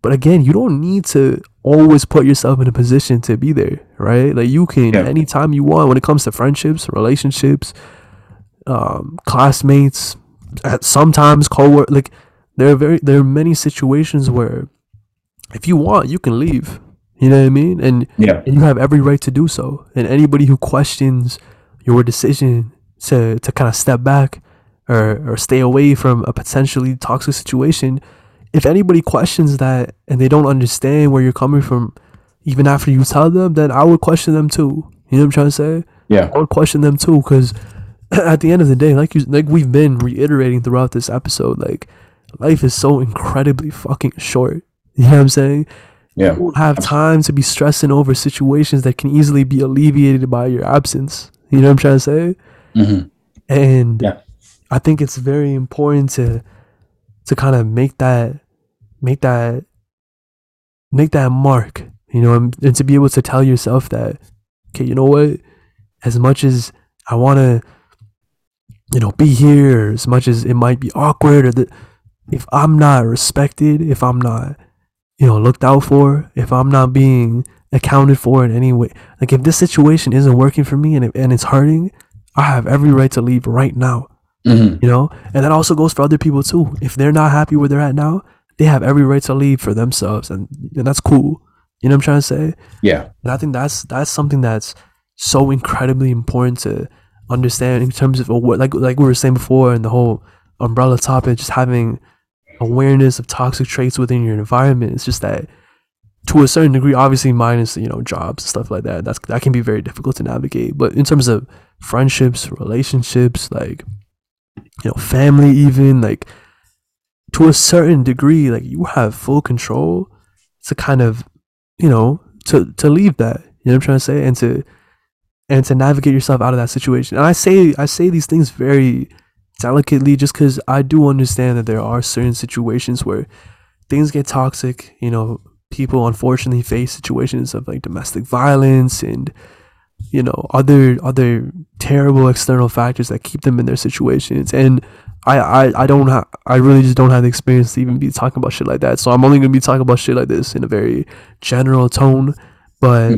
But again, you don't need to always put yourself in a position to be there, right? Like, you can anytime you want when it comes to friendships, relationships, classmates, sometimes co-work. Like, there are many situations where if you want, you can leave, you know what I mean? And you have every right to do so. And anybody who questions your decision to kind of step back or stay away from a potentially toxic situation, if anybody questions that and they don't understand where you're coming from, even after you tell them, then I would question them too. You know what I'm trying to say? Yeah. I would question them too, because at the end of the day, like we've been reiterating throughout this episode, like life is so incredibly fucking short. You know what I'm saying? Yeah. You don't have time to be stressing over situations that can easily be alleviated by your absence. You know what I'm trying to say? Mm-hmm. And yeah. I think it's very important to kind of make that mark, you know, and to be able to tell yourself that, okay, you know what, as much as I want to, you know, be here, as much as it might be awkward, or if I'm not respected, if I'm not, you know, looked out for, if I'm not being accounted for in any way, like if this situation isn't working for me and it's hurting, I have every right to leave right now. Mm-hmm. You know, and that also goes for other people too. If they're not happy where they're at now, they have every right to leave for themselves, and that's cool. You know what I'm trying to say? Yeah. And I think that's something that's so incredibly important to understand in terms of like we were saying before, and the whole umbrella topic, just having awareness of toxic traits within your environment. It's just that to a certain degree, obviously minus, you know, jobs and stuff like that, that can be very difficult to navigate. But in terms of friendships, relationships, like, you know, family, even, like, to a certain degree, like, you have full control to kind of, you know, to leave that, you know what I'm trying to say, and to navigate yourself out of that situation. And I say these things very delicately, just because I do understand that there are certain situations where things get toxic. You know, people unfortunately face situations of like domestic violence and, you know, other terrible external factors that keep them in their situations, and I really just don't have the experience to even be talking about shit like that, so I'm only going to be talking about shit like this in a very general tone. But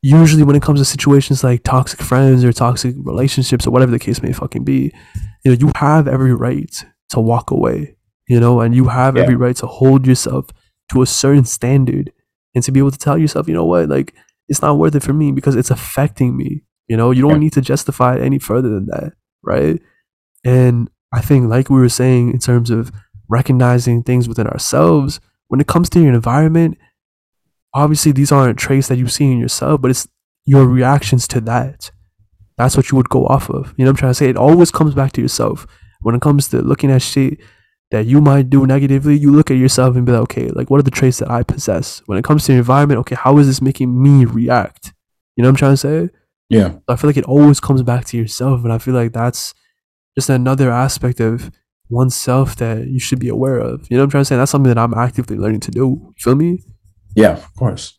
usually when it comes to situations like toxic friends or toxic relationships or whatever the case may fucking be, you know, you have every right to walk away, you know, and you have every right to hold yourself to a certain standard and to be able to tell yourself, you know what, like, it's not worth it for me because it's affecting me. You know, you don't need to justify it any further than that, right? And I think, like we were saying, in terms of recognizing things within ourselves, when it comes to your environment, obviously these aren't traits that you see in yourself, but it's your reactions to that. That's what you would go off of. You know what I'm trying to say? It always comes back to yourself. When it comes to looking at shit that you might do negatively, you look at yourself and be like, okay, like, what are the traits that I possess? When it comes to the environment, okay, how is this making me react? You know what I'm trying to say? Yeah. I feel like it always comes back to yourself, and I feel like that's just another aspect of oneself that you should be aware of. You know what I'm trying to say? That's something that I'm actively learning to do. You feel me? Yeah, of course.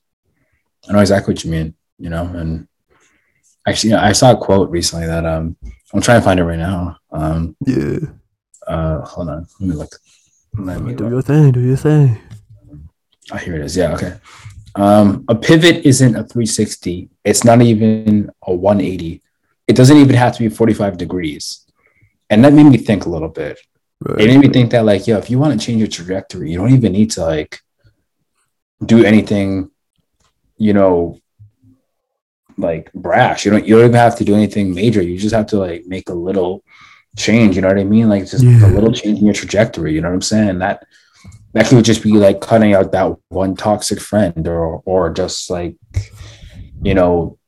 I know exactly what you mean, you know, and actually, you know, I saw a quote recently that I'm trying to find it right now. Yeah. Hold on. Let me look. Do your thing. Oh, here it is. Yeah. Okay. A pivot isn't a 360. It's not even a 180. It doesn't even have to be 45 degrees. And that made me think a little bit. Right. It made me think that, like, yo, if you want to change your trajectory, you don't even need to, like, do anything, you know, like, brash. You don't even have to do anything major. You just have to, like, make a little change, you know what I mean? Like, just a little change in your trajectory, you know what I'm saying? That could just be like cutting out that one toxic friend, or just, like, you know,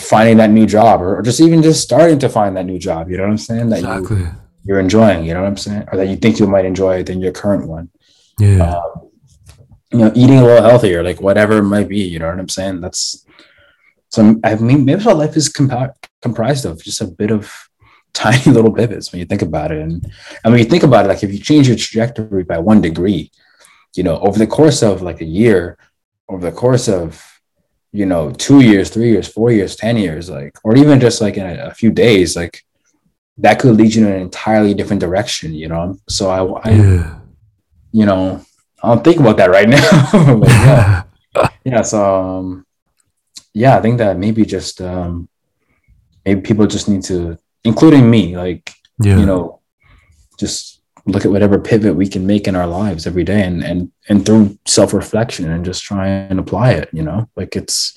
finding that new job, or just even just starting to find that new job, you know what I'm saying? That exactly. you're enjoying, you know what I'm saying? Or that you think you might enjoy than your current one. Yeah. You know, eating a little healthier, like, whatever it might be, you know what I'm saying? That's, so I mean, maybe what life is comprised of, just a bit of tiny little pivots when you think about it. And when you think about it, like, if you change your trajectory by 1 degree, you know, over the course of like a year, over the course of, you know, 2 years, 3 years, 4 years, 10 years, like, or even just like in a few days, like, that could lead you in an entirely different direction, you know? So I you know, I don't think about that right now. But yeah. So, I think that maybe just, maybe people just need to, including me, like, you know, just look at whatever pivot we can make in our lives every day, and through self-reflection, and just try and apply it, you know, like, it's,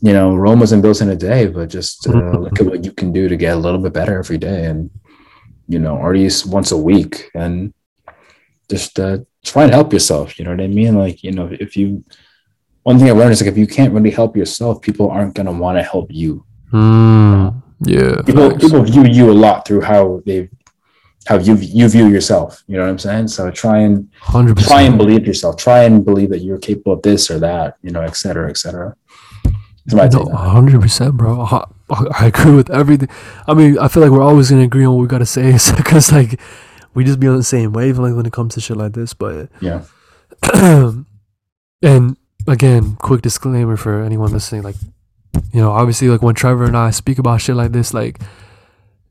you know, Rome wasn't built in a day, but just look at what you can do to get a little bit better every day, and, you know, or at least once a week, and just try and help yourself, you know what I mean? Like, you know, if you one thing I learned is like, if you can't really help yourself, people aren't going to want to help you. Yeah. People view you a lot through how you view yourself. You know what I'm saying? So try and believe yourself. Try and believe that you're capable of this or that, you know, et cetera, et cetera. 100%, bro. I agree with everything. I mean, I feel like we're always going to agree on what we got to say because, like, we just be on the same wavelength when it comes to shit like this. But, yeah. And, again, quick disclaimer for anyone listening. Like, you know, obviously, like, when Trevor and I speak about shit like this, like,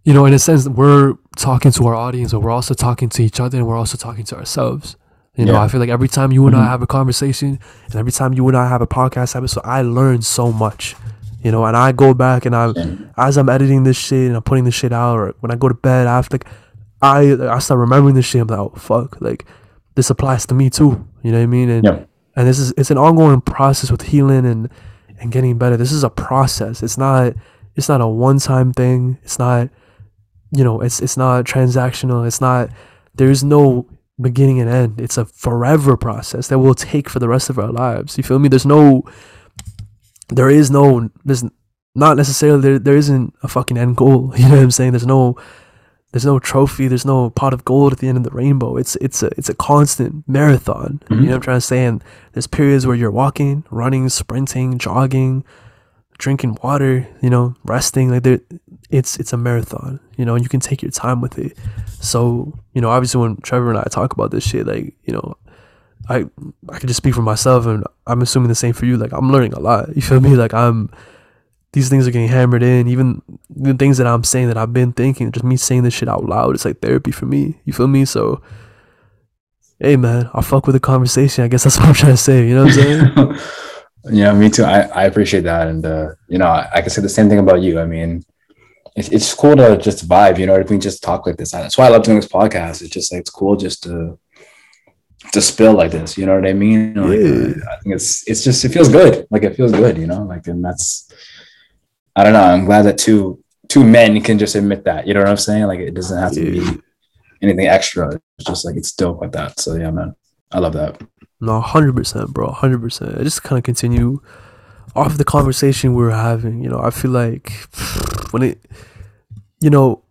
you know, in a sense, we're talking to our audience, but we're also talking to each other and we're also talking to ourselves. You know, yeah. I feel like every time you and I have a conversation and every time you and I have a podcast episode, I learn so much, you know, and I go back and as I'm editing this shit and I'm putting this shit out, or when I go to bed, I start remembering this shit. I'm like, oh, fuck, like, this applies to me too. You know what I mean? And and it's an ongoing process with healing and getting better. This is a process. It's not a one-time thing. It's not, you know, it's not transactional. It's not, there's no beginning and end. It's a forever process that we'll take for the rest of our lives. You feel me? There isn't a fucking end goal. You know what I'm saying? There's no trophy. There's no pot of gold at the end of the rainbow. It's a constant marathon. You know what I'm trying to say? And there's periods where you're walking, running, sprinting, jogging, drinking water, you know, resting. Like, it's a marathon, you know, and you can take your time with it. So, you know, obviously when Trevor and I talk about this shit, like, you know, I can just speak for myself, and I'm assuming the same for you. Like, I'm learning a lot. You feel me? Like, these things are getting hammered in. Even the things that I'm saying that I've been thinking, just me saying this shit out loud, it's like therapy for me. You feel me? So, hey man, I fuck with the conversation. I guess that's what I'm trying to say. You know what I'm saying? Yeah, me too. I appreciate that. And, you know, I can say the same thing about you. I mean, it's cool to just vibe, you know, if we just talk like this. That's why I love doing this podcast. It's just like, it's cool just to spill like this. You know what I mean? Yeah. Like, I think it's just, it feels good. Like, it feels good, you know, like, and that's, I don't know. I'm glad that two men can just admit that, you know what I'm saying? Like, it doesn't have to be anything extra. It's just like, it's dope like that. So yeah, man, I love that. No, 100%, bro, 100%. I just kind of continue off the conversation we were having. You know, I feel like when it, you know,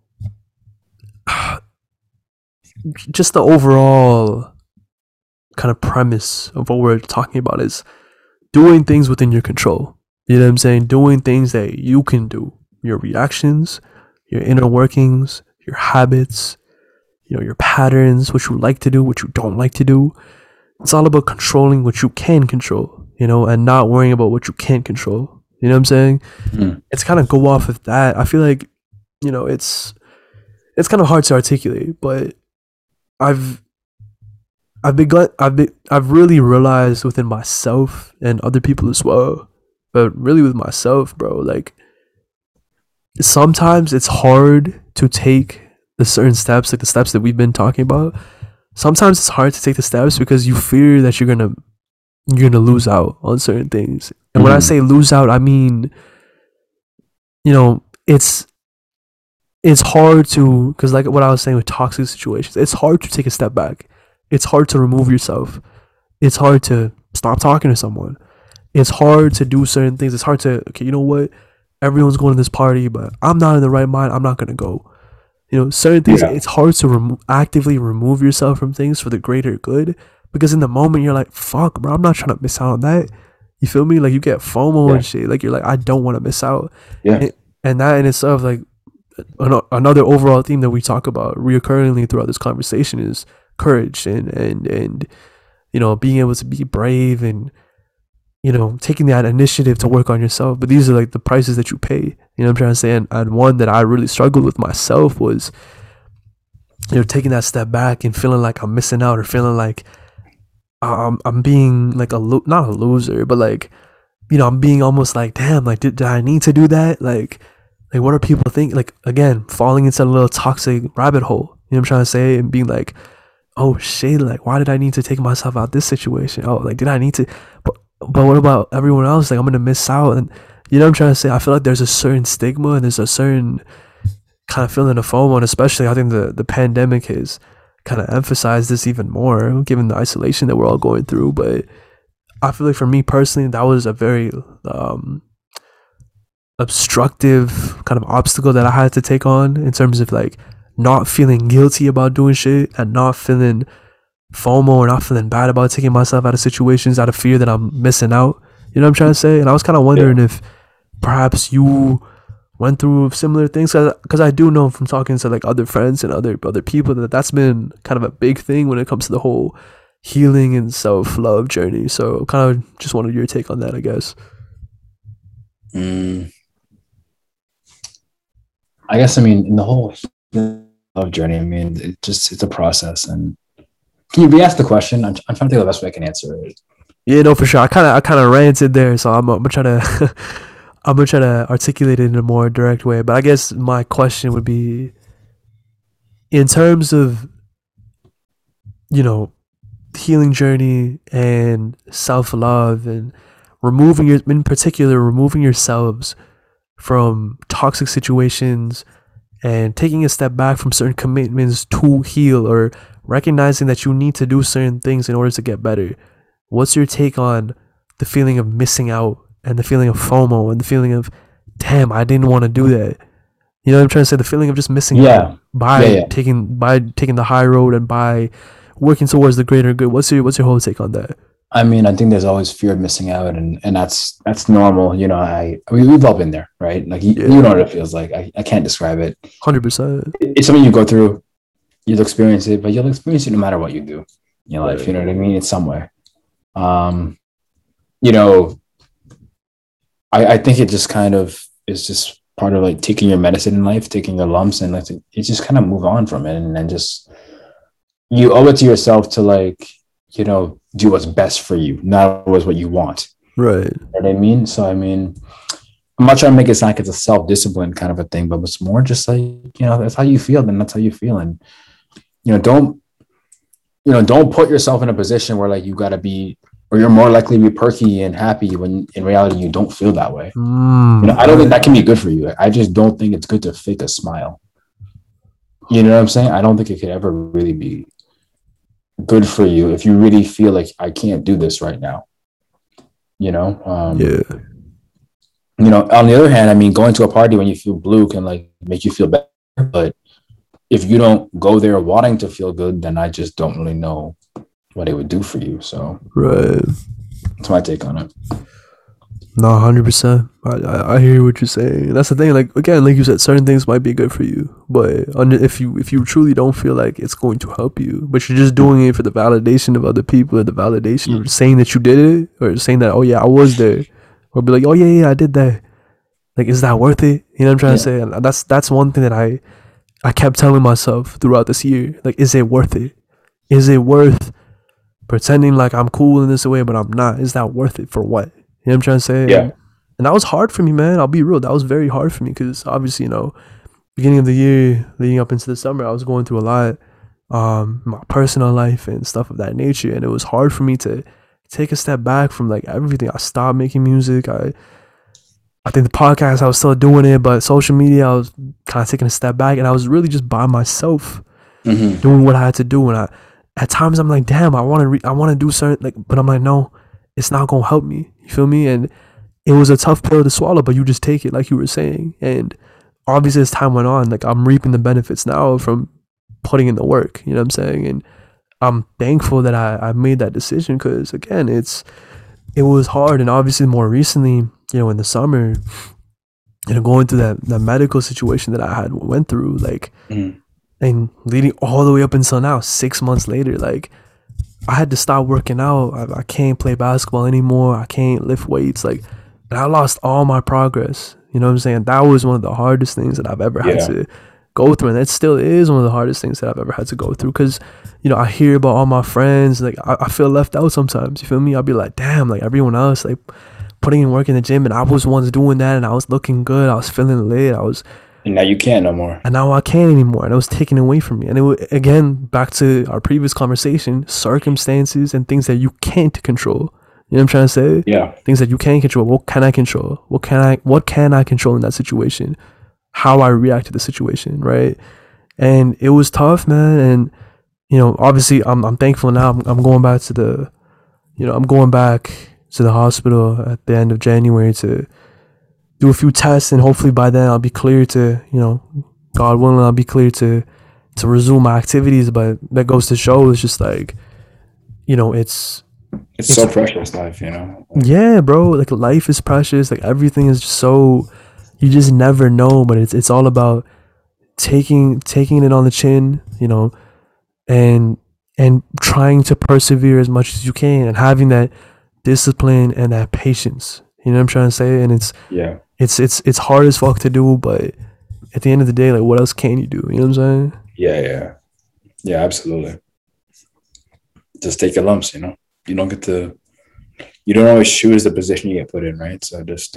just the overall kind of premise of what we're talking about is doing things within your control. You know what I'm saying? Doing things that you can do. Your reactions, your inner workings, your habits, you know, your patterns, what you like to do, what you don't like to do. It's all about controlling what you can control, you know, and not worrying about what you can't control. You know what I'm saying? It's kind of go off of that. I feel like, you know, it's kind of hard to articulate, but I've really realized within myself and other people as well, but really with myself, bro, like, sometimes it's hard to take the certain steps, like the steps that we've been talking about. Sometimes it's hard to take the steps because you fear that you're gonna lose out on certain things. And when I say lose out, I mean, you know, it's hard to, because like what I was saying with toxic situations, it's hard to take a step back. It's hard to remove yourself. It's hard to stop talking to someone. It's hard to do certain things. It's hard to, okay, you know what? Everyone's going to this party, but I'm not in the right mind. I'm not going to go. You know, certain things, it's hard to actively remove yourself from things for the greater good, because in the moment you're like, fuck, bro, I'm not trying to miss out on that. You feel me? Like, you get FOMO and shit. Like, you're like, I don't want to miss out. Yeah. And that in itself, like, another overall theme that we talk about reoccurringly throughout this conversation is courage and you know, being able to be brave and, you know, taking that initiative to work on yourself. But these are like the prices that you pay. You know what I'm trying to say? And one that I really struggled with myself was, you know, taking that step back and feeling like I'm missing out, or feeling like I'm being like not a loser, but like, you know, I'm being almost like, damn, like, did I need to do that? Like what are people thinking? Like, again, falling into a little toxic rabbit hole. You know what I'm trying to say? And being like, oh shit, like, why did I need to take myself out of this situation? Oh, like, did I need to? But what about everyone else? Like, I'm gonna miss out. And you know what I'm trying to say? I feel like there's a certain stigma and there's a certain kind of feeling of FOMO, and especially I think the pandemic has kind of emphasized this even more, given the isolation that we're all going through. But I feel like for me personally, that was a very obstructive kind of obstacle that I had to take on in terms of like not feeling guilty about doing shit and not feeling FOMO or not feeling bad about taking myself out of situations out of fear that I'm missing out. You know what I'm trying to say? And I was kind of wondering if perhaps you went through similar things, because I do know from talking to like other friends and other people that that's been kind of a big thing when it comes to the whole healing and self-love journey. So kind of just wanted your take on that, I guess. I guess, I mean, in the whole love journey, I mean, it's a process. And can you be asked the question? I'm trying to think of the best way I can answer it. Yeah, no, for sure. I kind of ranted there, so I'm gonna try to articulate it in a more direct way. But I guess my question would be, in terms of, you know, healing journey and self-love and removing yourselves from toxic situations and taking a step back from certain commitments to heal, or recognizing that you need to do certain things in order to get better. What's your take on the feeling of missing out and the feeling of FOMO and the feeling of, damn, I didn't want to do that? You know what I'm trying to say? The feeling of just missing out by taking the high road and by working towards the greater good. What's your whole take on that? I mean, I think there's always fear of missing out, and that's normal. You know, I mean, we've all been there, right? Like, you know what it feels like. I can't describe it. 100%. It's something you go through. You'll experience it, but you'll experience it no matter what you do in your life. You know what I mean? It's somewhere. You know, I think it just kind of is just part of like taking your medicine in life, taking your lumps, and like you just kind of move on from it, and then just you owe it to yourself to like, you know, do what's best for you, not always what you want. Right. You know what I mean? So, I mean, I'm not trying to make it sound like it's a self-discipline kind of a thing, but it's more just like, you know, that's how you feel, then that's how you feel. And, you know, don't put yourself in a position where like you got to be, or you're more likely to be perky and happy when in reality you don't feel that way. You know, I don't think that can be good for you. I just don't think it's good to fake a smile. You know what I'm saying? I don't think it could ever really be good for you if you really feel like I can't do this right now. You know? You know, on the other hand, I mean, going to a party when you feel blue can like make you feel better, but if you don't go there wanting to feel good, then I just don't really know what it would do for you. So right, that's my take on it. No, 100%. I hear what you're saying. That's the thing. Like, again, like you said, certain things might be good for you, but if you truly don't feel like it's going to help you, but you're just doing it for the validation of other people, the validation of saying that you did it, or saying that, oh yeah, I was there, or be like, oh yeah, I did that. Like, is that worth it? You know what I'm trying to say? And that's one thing that I kept telling myself throughout this year. Like, is it worth it? Is it worth pretending like I'm cool in this way, but I'm not? Is that worth it for what? You know what I'm trying to say? Yeah. And that was hard for me, man. I'll be real. That was very hard for me, because obviously, you know, beginning of the year leading up into the summer, I was going through a lot, my personal life and stuff of that nature. And it was hard for me to take a step back from like everything. I stopped making music. I think the podcast, I was still doing it, but social media, I was kind of taking a step back, and I was really just by myself doing what I had to do. And at times I'm like, damn, I want to do certain, like, but I'm like, no, it's not going to help me. You feel me? And it was a tough pill to swallow, but you just take it, like you were saying. And obviously as time went on, like, I'm reaping the benefits now from putting in the work. You know what I'm saying? And I'm thankful that I made that decision, because again, it was hard. And obviously more recently, you know, in the summer, you know, going through that medical situation that I had went through, like, and leading all the way up until now, 6 months later, like, I had to stop working out. I can't play basketball anymore. I can't lift weights. Like, and I lost all my progress. You know what I'm saying? That was one of the hardest things that I've ever had to go through. And that still is one of the hardest things that I've ever had to go through. Because, you know, I hear about all my friends. Like, I feel left out sometimes. You feel me? I'll be like, damn, like everyone else, like putting in work in the gym. And I was once doing that, and I was looking good. I was feeling lit. And now you can't no more. And now I can't anymore. And it was taken away from me. And it was, again, back to our previous conversation, circumstances and things that you can't control. You know what I'm trying to say? Yeah. Things that you can't control. What can I control? What can I control in that situation? How I react to the situation, right? And it was tough, man. And, you know, obviously I'm thankful now. I'm going back to the you know, I'm going back to the hospital at the end of January to do a few tests, and hopefully by then I'll be clear to, you know, God willing, I'll be clear to resume my activities. But that goes to show, it's just like, you know, it's so precious, life, you know? Yeah, bro. Like, life is precious. Like, everything is just so, you just never know. But it's all about taking it on the chin, you know, and trying to persevere as much as you can, and having that discipline and that patience. You know what I'm trying to say? And it's hard as fuck to do, but at the end of the day, like, what else can you do? You know what I'm saying? Yeah, absolutely. Just take your lumps, you know? You don't always choose the position you get put in, right? So just,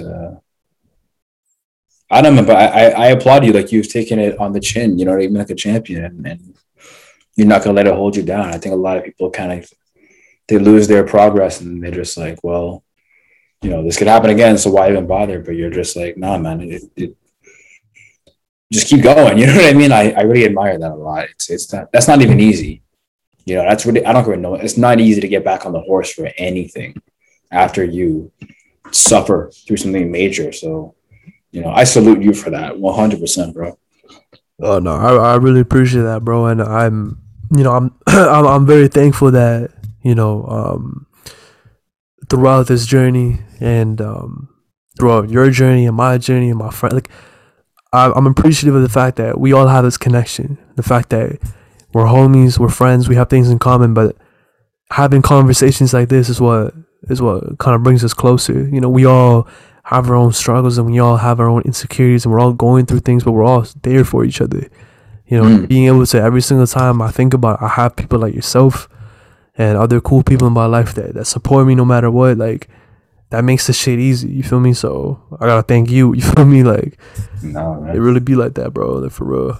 I don't know, but I applaud you. Like, you've taken it on the chin, you know, even like a champion, and you're not going to let it hold you down. I think a lot of people kind of, they lose their progress, and they're just like, well, you know, this could happen again, so why even bother? But you're just like, nah, man, it just keep going. You know what I mean? I really admire that a lot. That's not even easy. You know, that's really, I don't really know. It's not easy to get back on the horse for anything after you suffer through something major. So, you know, I salute you for that 100%, bro. Oh no, I really appreciate that, bro. And I'm I'm very thankful that, you know, throughout this journey, and throughout your journey and my friend, like, I'm appreciative of the fact that we all have this connection. The fact that we're homies, we're friends, we have things in common, but having conversations like this is what kind of brings us closer. You know, we all have our own struggles, and we all have our own insecurities, and we're all going through things, but we're all there for each other. You know, being able to, every single time I think about it, I have people like yourself and other cool people in my life that support me no matter what. Like, that makes the shit easy, you feel me? So I gotta thank you, you feel me? Like, no, man. It really be like that, bro. Like, for real.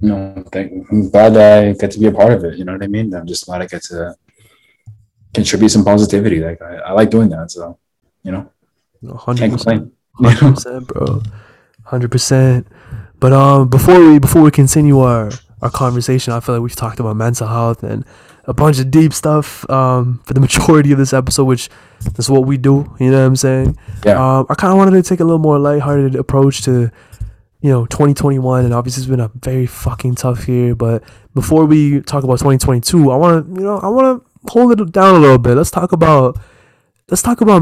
No, I'm glad that I get to be a part of it. You know what I mean? I'm just glad I get to contribute some positivity. Like, I like doing that. So, you know, 100%, can't complain. 100%, bro. 100%. But before we continue our conversation, I feel like we've talked about mental health and a bunch of deep stuff for the majority of this episode, which is what we do. You know what I'm saying? Yeah. I kind of wanted to take a little more lighthearted approach to, you know, 2021, and obviously it's been a very fucking tough year. But before we talk about 2022, I want to hold it down a little bit. Let's talk about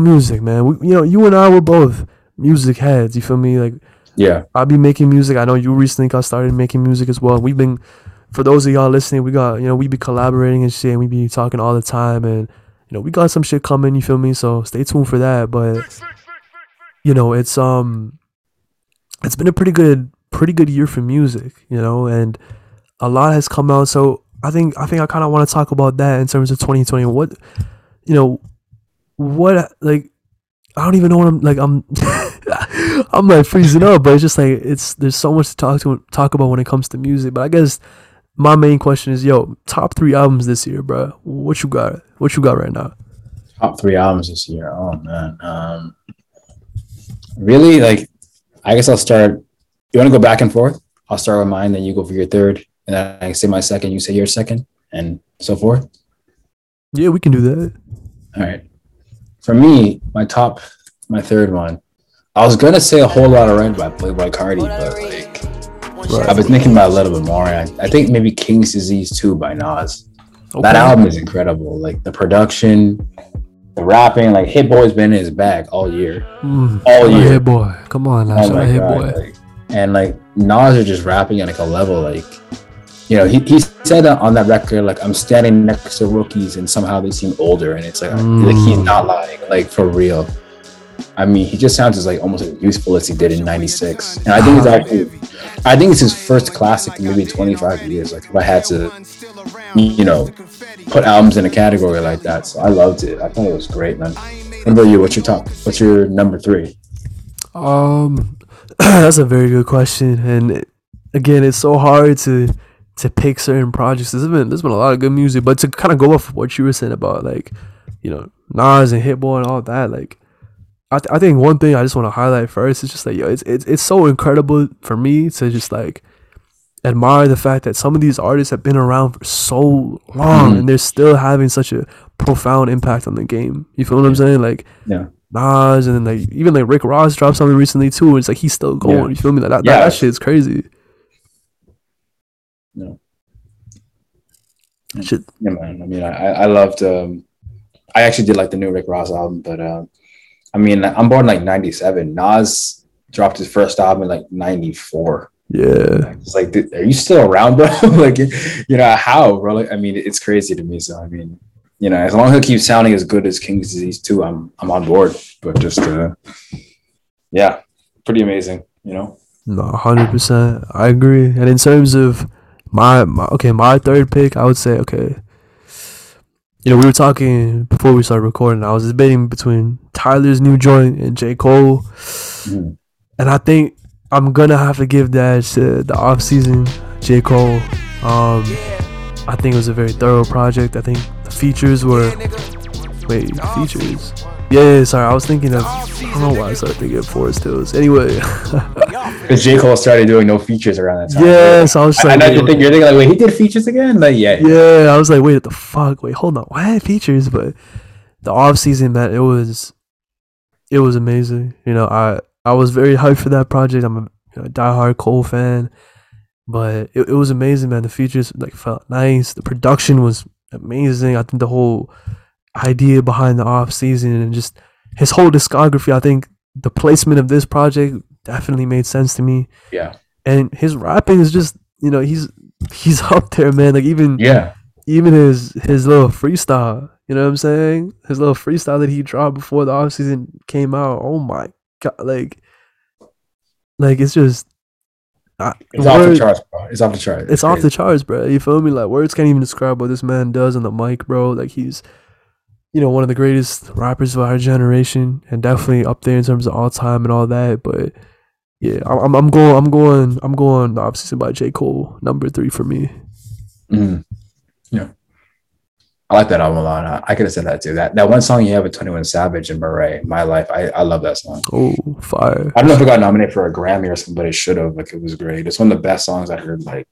music, man. You know, you and I were both music heads. You feel me? Like, yeah, I'll be making music. I know you recently got started making music as well. We've been, for those of y'all listening, we be collaborating and shit, and we be talking all the time, and, you know, we got some shit coming, you feel me? So stay tuned for that. But, you know, it's been a pretty good year for music, you know, and a lot has come out. So I think I kind of want to talk about that in terms of 2020. What, you know, what, like, I don't even know what I'm like. I'm like freezing up, but it's just like, there's so much to talk about when it comes to music. But I guess my main question is, yo, top 3 albums this year, bro. What you got right now? Top 3 albums this year. Oh man, really, like, I guess I'll start. You want to go back and forth? I'll start with mine, then you go for your third, and then I say my second, you say your second, and so forth. Yeah, we can do that. All right. For me, my third one, I was going to say A Whole Lotta Red by Playboi Carti, but like, bro, I've been thinking about it a little bit more. I think maybe King's Disease 2 by Nas. Okay. That album is incredible. Like, the production, the rapping, like, Hit Boy's been in his bag all year. All year. Hit Boy. Come on, now. Oh my God. Hit Boy. Like, and like, Nas are just rapping at like a level, like, you know, he said that on that record, like, I'm standing next to rookies and somehow they seem older. And it's like, like, he's not lying, like, for real. I mean, he just sounds as like almost as youthful as he did in '96, and I think it's actually, his first classic in maybe 25 years. Like, if I had to, you know, put albums in a category like that, so I loved it. I thought it was great, man. What about you? What's your number 3? That's a very good question, and again, it's so hard to pick certain projects. There's been a lot of good music, but to kind of go off of what you were saying about, like, you know, Nas and Hit Boy and all that, like, I think one thing I just want to highlight first is just like, yo, it's so incredible for me to just like admire the fact that some of these artists have been around for so long and they're still having such a profound impact on the game. You feel what I'm saying? Like, yeah. Nas, and then like even like Rick Ross dropped something recently too, and it's like he's still going. Yeah. You feel me? Like, that shit's crazy. No. Shit. Yeah, man. I mean, I loved. I actually did like the new Rick Ross album, but I mean, I'm born like '97. Nas dropped his first album in like '94. Yeah, it's like, dude, are you still around, bro? Like, you know how, bro? Like, I mean, it's crazy to me. So I mean, you know, as long as it keeps sounding as good as King's Disease 2, I'm on board. But just yeah, pretty amazing, you know. No, 100%, I agree. And in terms of my third pick, I would say, okay, you know, we were talking before we started recording. I was debating between Tyler's new joint and J. Cole, and I think I'm gonna have to give that to the off season J. Cole. I think it was a very thorough project. I think the features were Yeah, sorry, I was thinking of, I don't know why I started thinking of Forest Hills. Anyway, because J. Cole started doing no features around that time. Yeah, so I was like, I know you're thinking like, wait, he did features again? Like, yeah. I was like, wait, what the fuck? Wait, hold on, why features? But the off season, man, it was amazing. You know, I was very hyped for that project. I'm a diehard Cole fan, but it was amazing, man. The features like felt nice. The production was amazing. I think the whole idea behind the off season and just his whole discography, I think the placement of this project definitely made sense to me. Yeah. And his rapping is just, you know, he's up there, man. Like even his little freestyle, you know what I'm saying? His little freestyle that he dropped before the off season came out. Oh my God, like it's just off the charts, bro. You feel me? Like, words can't even describe what this man does on the mic, bro. Like, he's, you know, one of the greatest rappers of our generation, and definitely up there in terms of all time and all that. But yeah, I'm going the offseason by J. Cole, number 3 for me. Yeah, I like that album a lot. I could have said that too. That one song you have with 21 Savage and Murray, My Life, I love that song. Oh, fire. I don't know if it got nominated for a Grammy or something, but it should have. Like, it was great. It's one of the best songs I heard like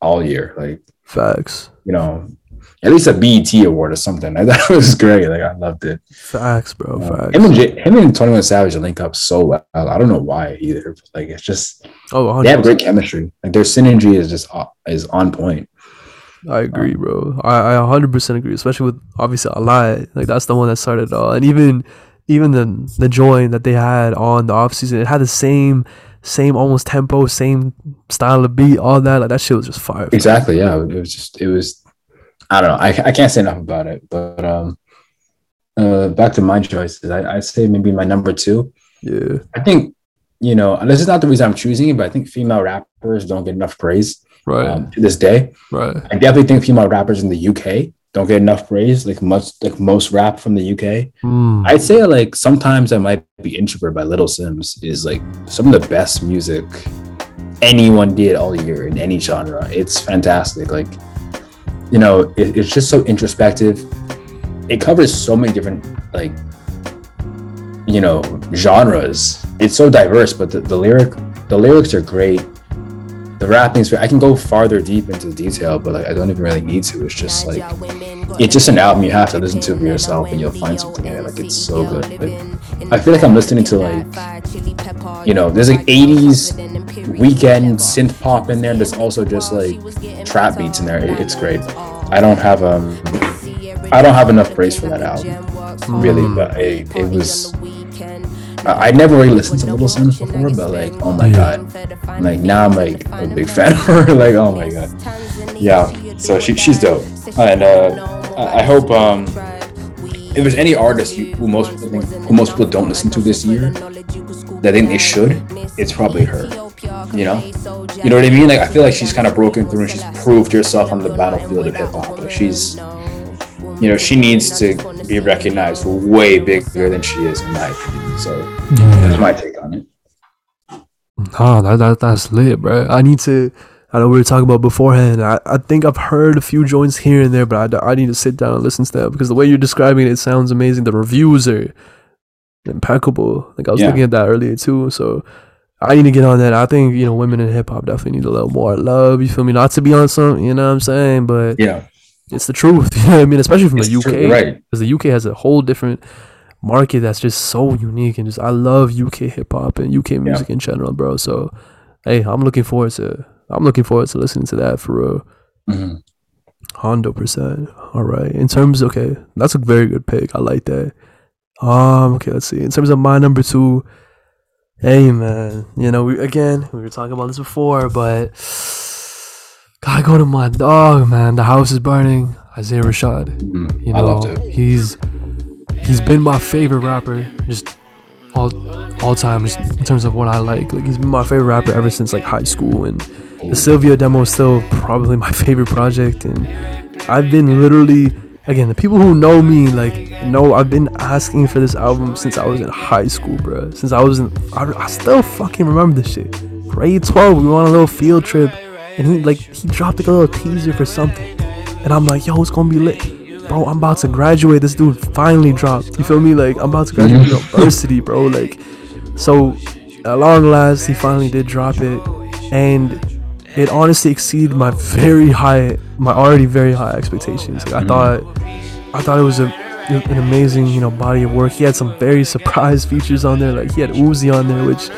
all year. Like, facts. You know, at least a BET award or something. I thought it was great. Like, I loved it. Facts, bro. Facts. Him and 21 Savage link up so well. I don't know why either. Like, it's just, they have great chemistry. Like, their synergy is just on point. I agree, bro. I 100% agree, especially with obviously Alai. Like, that's the one that started it all. And even the joint that they had on the off season, it had the same almost tempo, same style of beat, all that. Like, that shit was just fire. Exactly, yeah. It was I don't know. I can't say enough about it. But back to my choices, I'd say maybe my number 2. Yeah. I think, you know, this is not the reason I'm choosing it, but I think female rappers don't get enough praise. Right. To this day. Right. I definitely think female rappers in the UK don't get enough praise, like most rap from the UK. I'd say, like, sometimes I might be Introvert by Little Sims is like some of the best music anyone did all year in any genre. It's fantastic. Like, you know, it's just so introspective. It covers so many different, like, you know, genres. It's so diverse, but the lyrics are great. The rapping is, I can go farther deep into the detail, but like, I don't even really need to. It's just like, it's just an album you have to listen to for yourself, and you'll find something in it. Like, it's so good. Like, I feel like I'm listening to, like, you know, there's like 80s weekend synth pop in there. There's also just like trap beats in there. It's great. I don't have enough praise for that album, really. But it was. I never really listened to Little Sims before, but like, oh my God, like, now I'm like a big fan of her. Like, oh my God, yeah. So she's dope, and I hope if there's any artist who most people don't listen to this year that think they should, it's probably her. You know what I mean? Like, I feel like she's kind of broken through and she's proved herself on the battlefield of hip hop. Like, she's, you know, she needs to be recognized way bigger than she is, in my opinion. So that's my take on it. Oh, that's lit, bro. I know we were talking about beforehand. I think I've heard a few joints here and there, but I need to sit down and listen to that, because the way you're describing it, it sounds amazing. The reviews are impeccable. Like, I was looking at that earlier too. So I need to get on that. I think, you know, women in hip hop definitely need a little more love. You feel me? Not to be on some, you know what I'm saying? But yeah. it's the truth. You know what I mean? Especially from the UK, right? Because the UK has a whole different market that's just so unique, and just I love UK hip hop and UK music in general, bro. So, hey, I'm looking forward to listening to that for real. Mm-hmm. 100%. All right. In terms, okay, that's a very good pick. I like that. Okay, let's see. In terms of my number two, hey man, you know, we were talking about this before, but gotta go to my dog, man. The House Is Burning, Isaiah Rashad. You know, I loved it. He's been my favorite rapper, just all time, just in terms of what I like. Like, he's been my favorite rapper ever since like high school, and the Sylvia demo is still probably my favorite project. And I've been literally, again, the people who know me, like, know I've been asking for this album since I was in high school, bro. I still fucking remember this shit. Grade 12, we went on a little field trip, and he dropped like a little teaser for something, and I'm like, yo, it's gonna be lit, bro. I'm about to graduate. This dude finally dropped. You feel me? Like, I'm about to graduate university, bro. Like, so at long last, he finally did drop it, and it honestly exceeded my already very high expectations. Like, I thought it was an amazing, you know, body of work. He had some very surprise features on there. Like, he had Uzi on there, which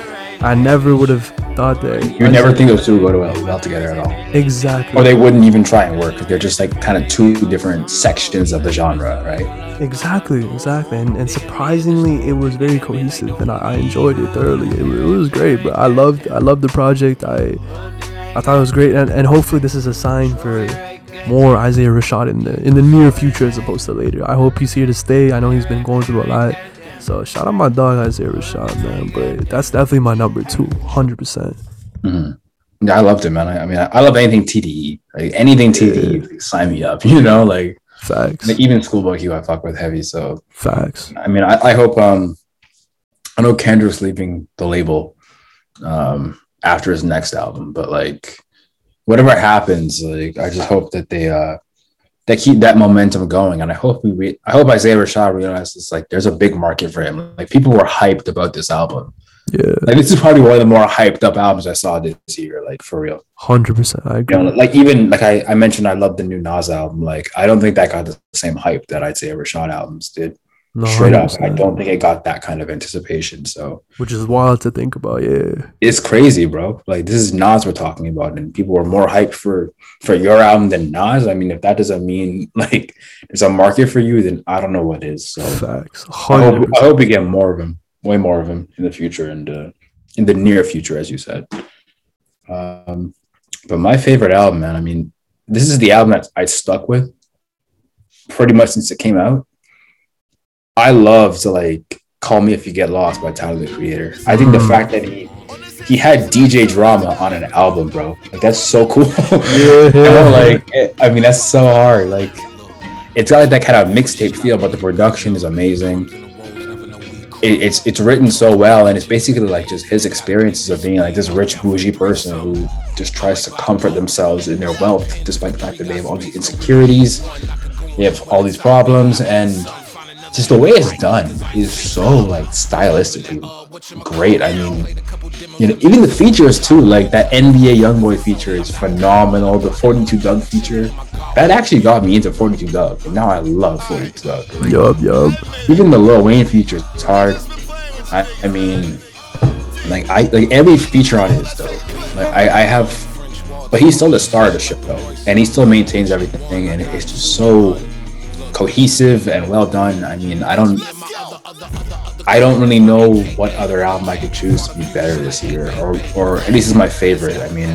I never would have thought that. You'd never think those two would go well together at all. Exactly. Or they wouldn't even try and work. They're just like kind of two different sections of the genre, right? Exactly. And surprisingly, it was very cohesive, and I enjoyed it thoroughly. It was great, but I loved the project. I thought it was great, and hopefully this is a sign for more Isaiah Rashad in the near future as opposed to later. I hope he's here to stay. I know he's been going through a lot, so shout out my dog Isaiah Rashad, man. But that's definitely my number two, 100%. Mm-hmm. Yeah, I loved it, man. I mean, I love anything TDE. Like, anything TDE, like, sign me up. You know, like, facts. Like, even Schoolboy Q, I fuck with heavy. So facts. I mean, I hope. I know Kendra's leaving the label. After his next album, but like, whatever happens, like, I just hope that they keep that momentum going, and I hope Isaiah Rashad realizes, like, there's a big market for him. Like, people were hyped about this album. Yeah, like, this is probably one of the more hyped up albums I saw this year, like, for real. 100%, I agree. You know, like, even like I mentioned, I love the new Nas album. Like, I don't think that got the same hype that Isaiah Rashad albums did. No, straight up, I don't think it got that kind of anticipation. So, which is wild to think about. Yeah, it's crazy, bro. Like, this is Nas we're talking about, and people were more hyped for your album than Nas. I mean, if that doesn't mean like there's a market for you, then I don't know what is. So, facts. I hope we get more of him, way more of him in the future, and in the near future, as you said. But my favorite album, man. I mean, this is the album that I stuck with pretty much since it came out. I love to like Call Me If You Get Lost by Tyler, the Creator. I think the fact that he had DJ Drama on an album, bro, like, that's so cool. Yeah. You know, like, I mean, that's so hard. Like, it's got like that kind of mixtape feel, but the production is amazing. It's written so well, and it's basically like just his experiences of being like this rich bougie person who just tries to comfort themselves in their wealth, despite the fact that they have all these insecurities, they have all these problems, and just the way it's done is so like stylistically great. I mean, you know, even the features too, like that NBA Youngboy feature is phenomenal. The 42 Doug feature, that actually got me into 42 Doug, and now I love 42 Doug. Like, yup. Even the Lil Wayne feature is hard. I mean, like, I like every feature on his though. Like, I have, but he's still the star of the show though, and he still maintains everything, and it's just so cohesive and well done. I mean, I don't really know what other album I could choose to be better this year, or at least is my favorite. I mean,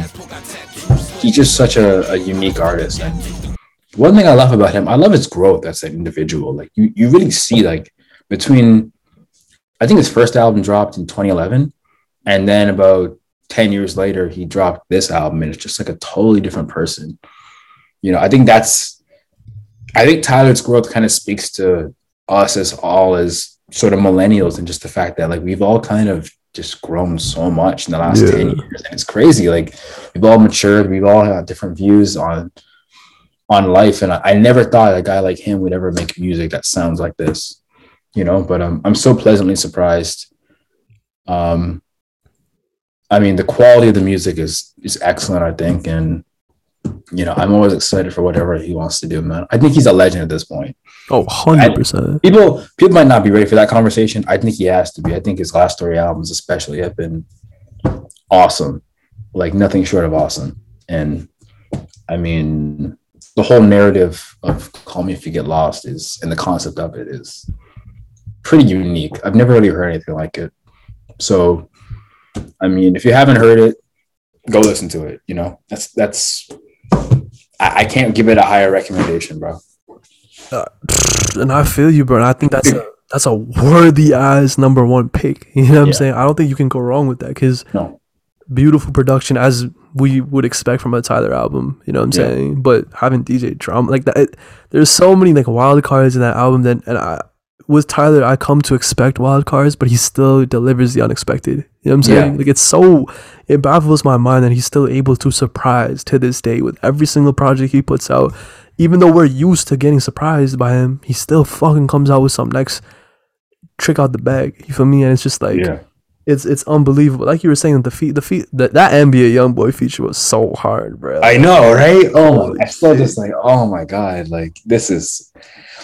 he's just such a unique artist, and one thing I love about him, I love his growth as an individual. Like, you really see, like, between, I think his first album dropped in 2011, and then about 10 years later he dropped this album, and it's just like a totally different person. You know, I think Tyler's growth kind of speaks to us as all as sort of millennials, and just the fact that, like, we've all kind of just grown so much in the last 10 years. And it's crazy. Like, we've all matured. We've all had different views on life. And I never thought a guy like him would ever make music that sounds like this, you know, but I'm so pleasantly surprised. I mean, the quality of the music is excellent, I think. And you know, I'm always excited for whatever he wants to do, man. I think he's a legend at this point. Oh, 100%. People might not be ready for that conversation. I think he has to be. I think his last three albums especially have been awesome, like nothing short of awesome. And I mean, the whole narrative of Call Me If You Get Lost is, and the concept of it is pretty unique. I've never really heard anything like it. So, I mean, if you haven't heard it, go listen to it. You know, that's, I can't give it a higher recommendation, bro. And I feel you, bro. And I think that's a worthy eyes number one pick. You know what I'm saying? I don't think you can go wrong with that because beautiful production as we would expect from a Tyler album. You know what I'm saying? But having DJ Drama like that, there's so many like wild cards in that album. With Tyler, I come to expect wild cards, but he still delivers the unexpected. You know what I'm saying? Like it baffles my mind that he's still able to surprise to this day with every single project he puts out. Even though we're used to getting surprised by him, he still fucking comes out with some next trick out the bag. You feel me? And it's just like it's unbelievable. Like you were saying, that NBA YoungBoy feature was so hard, bro. I know, right? Oh, I still just like, oh my god, like this is.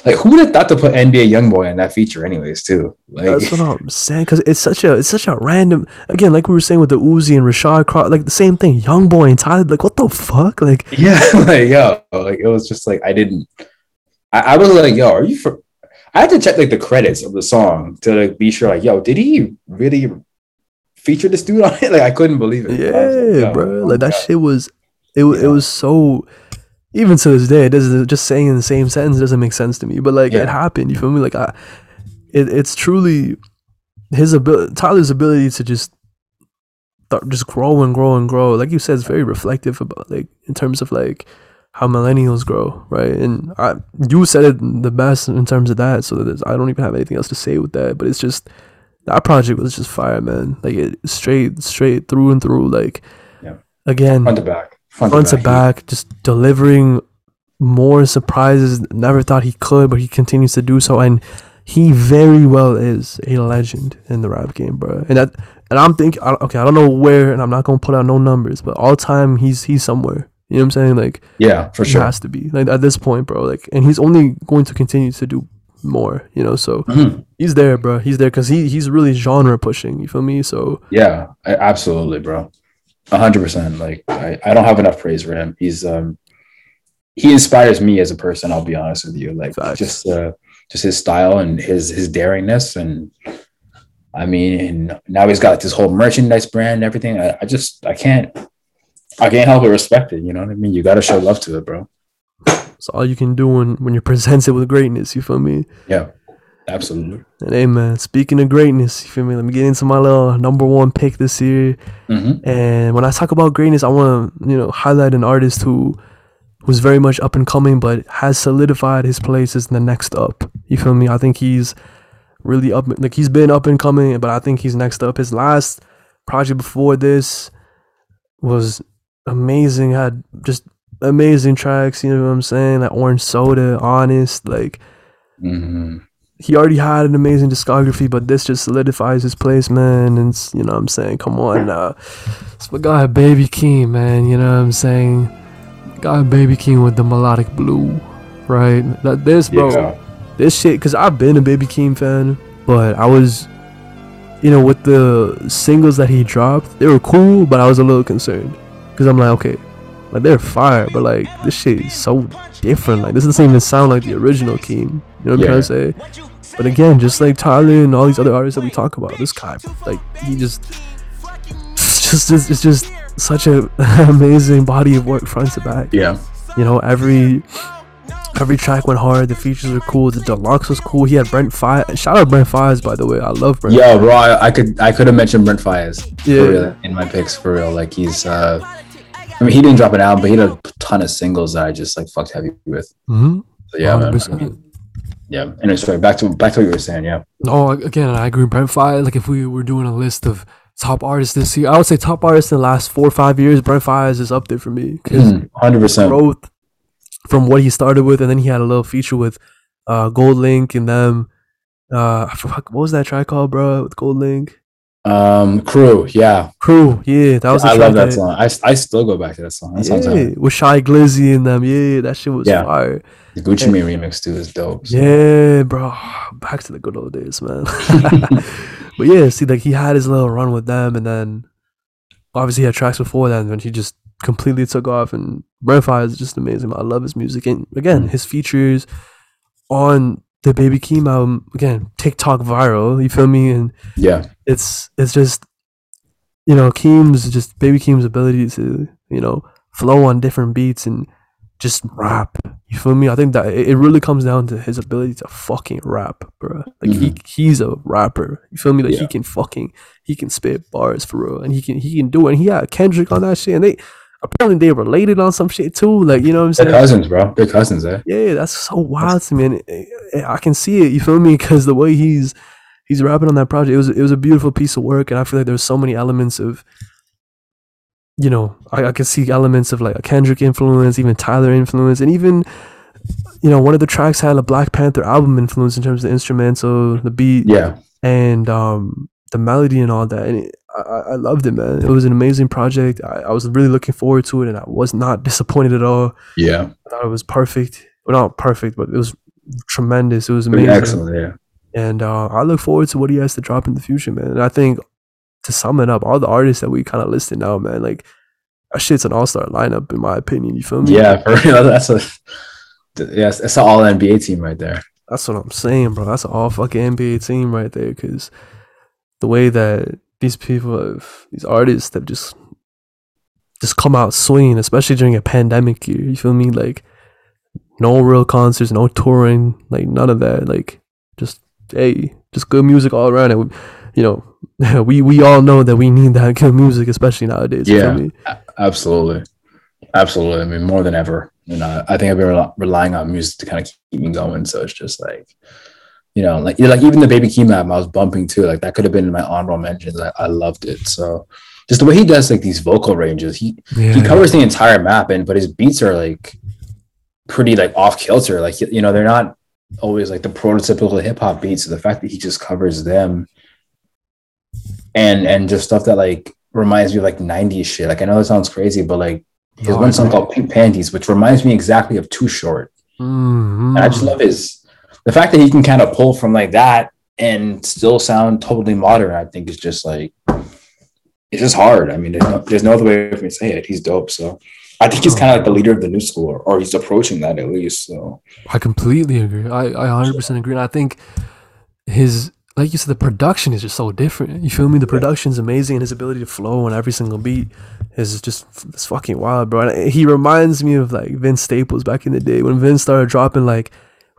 Like, who would have thought to put NBA YoungBoy in that feature anyways, too? Like, that's what I'm saying, because it's such a random... Again, like we were saying with the Uzi and Rashad Cross, like, the same thing, YoungBoy and Tyler, like, what the fuck? Like... Yeah, like, yo, like, it was just, like, I didn't... I was like, yo, are you... I had to check, like, the credits of the song to, like, be sure, like, yo, did he really feature this dude on it? Like, I couldn't believe it. Yeah, like, bro, like, that shit was... It was so... Even to this day, it doesn't, just saying in the same sentence doesn't make sense to me. But like it happened, you feel me? Like it's truly his ability, Tyler's ability to just grow and grow and grow. Like you said, it's very reflective about like in terms of like how millennials grow, right? And you said it the best in terms of that. So that I don't even have anything else to say with that. But it's just that project was just fire, man. Like it straight through and through. Like again, front to back. Front to back, just delivering more surprises. Never thought he could, but he continues to do so, and he very well is a legend in the rap game, bro. And I'm thinking, okay, I don't know where, and I'm not gonna put out no numbers, but all time he's somewhere. You know what I'm saying? Like, yeah, for sure, has to be like at this point, bro. Like, and he's only going to continue to do more. You know, so he's there, bro. He's there because he's really genre pushing. You feel me? So yeah, absolutely, bro. 100%. Like I don't have enough praise for him. He's he inspires me as a person. I'll be honest with you. Like facts. Just his style and his daringness, and I mean, and now he's got like, this whole merchandise brand and everything. I can't help but respect it. You know what I mean? You got to show love to it, bro. It's all you can do when you're presented with greatness. You feel me? Yeah. Absolutely. And hey, man, speaking of greatness, you feel me? Let me get into my little number one pick this year. Mm-hmm. And when I talk about greatness, I want to, you know, highlight an artist who's very much up and coming, but has solidified his place as the next up. You feel me? I think he's really up. Like he's been up and coming, but I think he's next up. His last project before this was amazing. Had just amazing tracks. You know what I'm saying? Like Orange Soda, Honest, like. Mm-hmm. He already had an amazing discography, but this just solidifies his place, man. And you know what I'm saying? Come on now. It's my guy, Baby Keem, man. You know what I'm saying? Guy, Baby Keem with the Melodic Blue, right? Like this, bro. Yeah. This shit, because I've been a Baby Keem fan, but I was, you know, with the singles that he dropped, they were cool, but I was a little concerned. Because I'm like, okay, like they're fire, but like this shit is so different. Like this doesn't even sound like the original Keem. You know what I'm trying to say? But again, just like Tyler and all these other artists that we talk about, this guy, like he it's just such an amazing body of work front to back. Yeah. You know, every track went hard. The features were cool. The deluxe was cool. He had Brent Faiyaz. Shout out Brent Faiyaz, by the way. I love Brent. Yeah, bro. I could have mentioned Brent Faiyaz. Yeah. For real, in my picks, for real. Like he's. I mean, he didn't drop an album, but he had a ton of singles that I just like fucked heavy with. Mm-hmm. So, yeah. 100%. Man. Yeah. Anyway, sorry. Back to what you were saying. Yeah. No, again, I agree. Brent Faiyaz. Like, if we were doing a list of top artists this year, I would say top artists in the last 4 or 5 years, Brent Faiyaz is up there for me. 100%. Growth from what he started with, and then he had a little feature with Gold Link and them. I forgot, what was that track called, bro? With Gold Link. Crew, yeah. Crew, yeah. That was I love that song. I still go back to that song. That song's out. With Shy Glizzy in them. Yeah, that shit was fire. The Gucci Mane remix too is dope. So. Yeah, bro. Back to the good old days, man. But yeah, see, like he had his little run with them, and then obviously he had tracks before that, and then he just completely took off. And Burnfire is just amazing. I love his music, and again, his features on the Baby Keem album, again, TikTok viral, you feel me? And yeah, it's just, you know, Keem's just, Baby Keem's ability to, you know, flow on different beats and just rap, you feel me? I think that it really comes down to his ability to fucking rap, bro. Like he's a rapper, you feel me? Like he can spit bars for real, and he can do it. And he had Kendrick on that shit, and they related on some shit too, like, you know what I'm saying? They're cousins, bro. They're cousins, eh? Yeah, that's so wild to me, and I can see it, you feel me? Because the way he's rapping on that project, it was a beautiful piece of work, and I feel like there's so many elements of, you know, I can see elements of like a Kendrick influence, even Tyler influence, and even, you know, one of the tracks had a Black Panther album influence in terms of the instrumental, the beat, and the melody and all that, and I loved it, man. It was an amazing project. I was really looking forward to it, and I was not disappointed at all. Yeah, I thought it was perfect. Well, not perfect, but it was tremendous. It was amazing. Excellent, yeah. And I look forward to what he has to drop in the future, man. And I think, to sum it up, all the artists that we kind of listed now, man, like, that shit's an all-star lineup, in my opinion. You feel me? Yeah, for real. That's an all-NBA team right there. That's what I'm saying, bro. That's an all-fucking NBA team right there, because the way that these artists that just come out swinging, especially during a pandemic year, you feel me? Like, no real concerts, no touring, like, none of that. Like, just good music all around. And, you know, we all know that we need that good music, especially nowadays. Yeah, you feel me? Absolutely. I mean, more than ever. You know, I think I've been relying on music to kind of keep me going. So it's just like, you know, like even the Baby Keem album I was bumping too. Like, that could have been in my honorable mentions. I loved it. So just the way he does like these vocal ranges, he covers the entire map, but his beats are like pretty like off kilter. Like, you know, they're not always like the prototypical hip hop beats. So the fact that he just covers them and just stuff that like reminds me of like 90s shit. Like, I know that sounds crazy, but like there's one song called Pink Panties, which reminds me exactly of Too Short. Mm-hmm. And I just love the fact that he can kind of pull from like that and still sound totally modern, I think is just like, it's just hard. I mean, there's no other way for me to say it. He's dope. So I think he's kind of like the leader of the new school, or he's approaching that at least. So I completely agree. I 100% agree. And I think his, like you said, the production is just so different. You feel me? The production's amazing, and his ability to flow on every single beat is just, it's fucking wild, bro. And he reminds me of like Vince Staples back in the day, when Vince started dropping like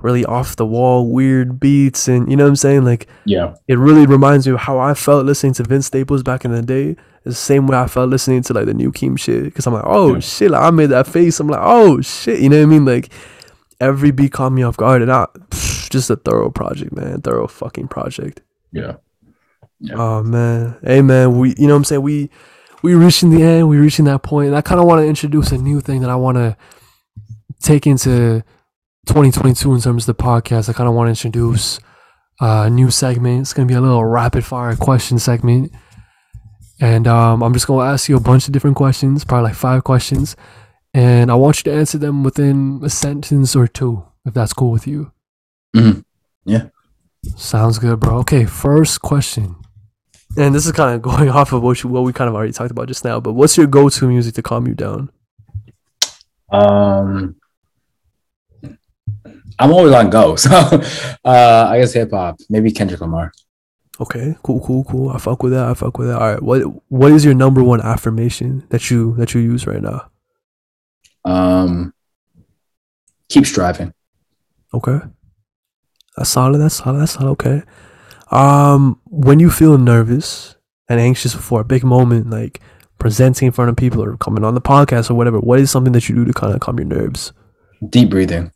really off the wall weird beats, and you know what I'm saying? Like, yeah, it really reminds me of how I felt listening to Vince Staples back in the day. It's the same way I felt listening to like the new Keem shit, because I'm like, oh shit, like, I made that face, I'm like, oh shit, you know what I mean? Like, every beat caught me off guard, and just a thorough project, man. Thorough fucking project. Yeah. Oh man, hey man, we, you know what I'm saying, we reaching the end, we reaching that point, and I kind of want to introduce a new thing that I want to take into 2022 in terms of the podcast. I kind of want to introduce a new segment. It's going to be a little rapid fire question segment, and I'm just going to ask you a bunch of different questions, probably like 5 questions, and I want you to answer them within a sentence or two, if that's cool with you. Mm-hmm. Yeah, sounds good, bro. Okay, first question, and this is kind of going off of what we kind of already talked about just now, but what's your go-to music to calm you down? I'm always on go, so I guess hip hop, maybe Kendrick Lamar. Okay, cool. I fuck with that. All right, what is your number one affirmation that you use right now? Keep striving. Okay, that's solid. Okay, when you feel nervous and anxious before a big moment, like presenting in front of people or coming on the podcast or whatever, what is something that you do to kind of calm your nerves? Deep breathing.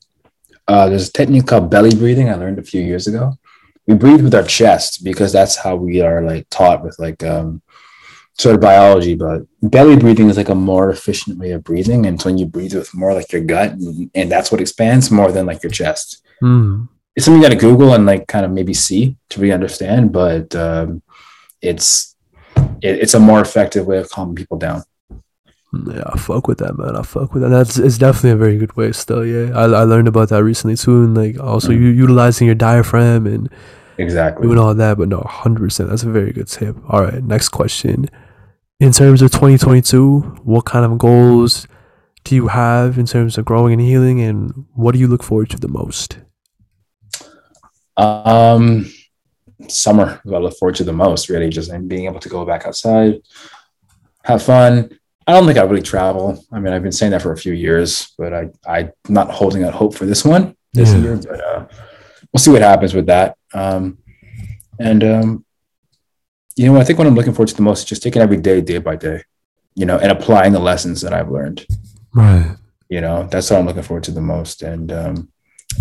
There's a technique called belly breathing I learned a few years ago. We breathe with our chest because that's how we are like taught with like sort of biology, but belly breathing is like a more efficient way of breathing, and it's when you breathe with more like your gut, and that's what expands more than like your chest. It's something you gotta Google and like kind of maybe see to really understand, but it's it's a more effective way of calming people down. Yeah, I fuck with that, man. I fuck with that. It's definitely a very good way still, yeah. I learned about that recently too, and like also utilizing your diaphragm and exactly doing all that, but no, 100%. That's a very good tip. All right, next question. In terms of 2022, what kind of goals do you have in terms of growing and healing, and what do you look forward to the most? Summer is what I look forward to the most, really, just being able to go back outside, have fun. I don't think I really travel. I mean, I've been saying that for a few years, but I'm not holding out hope for this one this year, but we'll see what happens with that. You know, I think what I'm looking forward to the most is just taking every day, day by day, you know, and applying the lessons that I've learned. Right. You know, that's what I'm looking forward to the most. And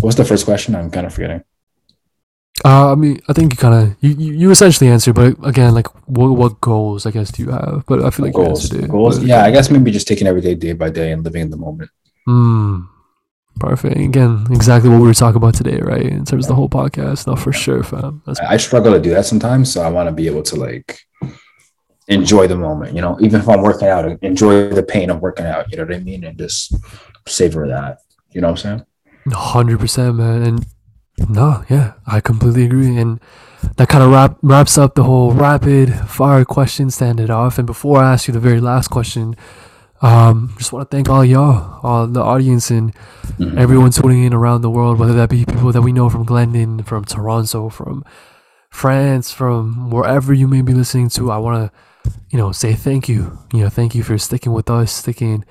what's the first question? I'm kind of forgetting. I mean, I think you essentially answered, but again, like what goals, I guess, do you have? But I feel like goals. You answered it. Goals? But, yeah, I guess maybe just taking every day by day, and living in the moment. Perfect. Again, exactly what we were talking about today, right? In terms of the whole podcast. No, for sure, fam. I struggle to do that sometimes, so I want to be able to like enjoy the moment, you know, even if I'm working out, enjoy the pain of working out, you know what I mean? And just savor that, you know what I'm saying? 100%, man. And no, yeah, I completely agree. And that kind of wraps up the whole rapid fire question, standard off. And before I ask you the very last question, just want to thank all y'all, all the audience, and everyone tuning in around the world, whether that be people that we know from Glendon, from Toronto, from France, from wherever you may be listening to. I want to, you know, say thank you. You know, thank you for sticking with us, sticking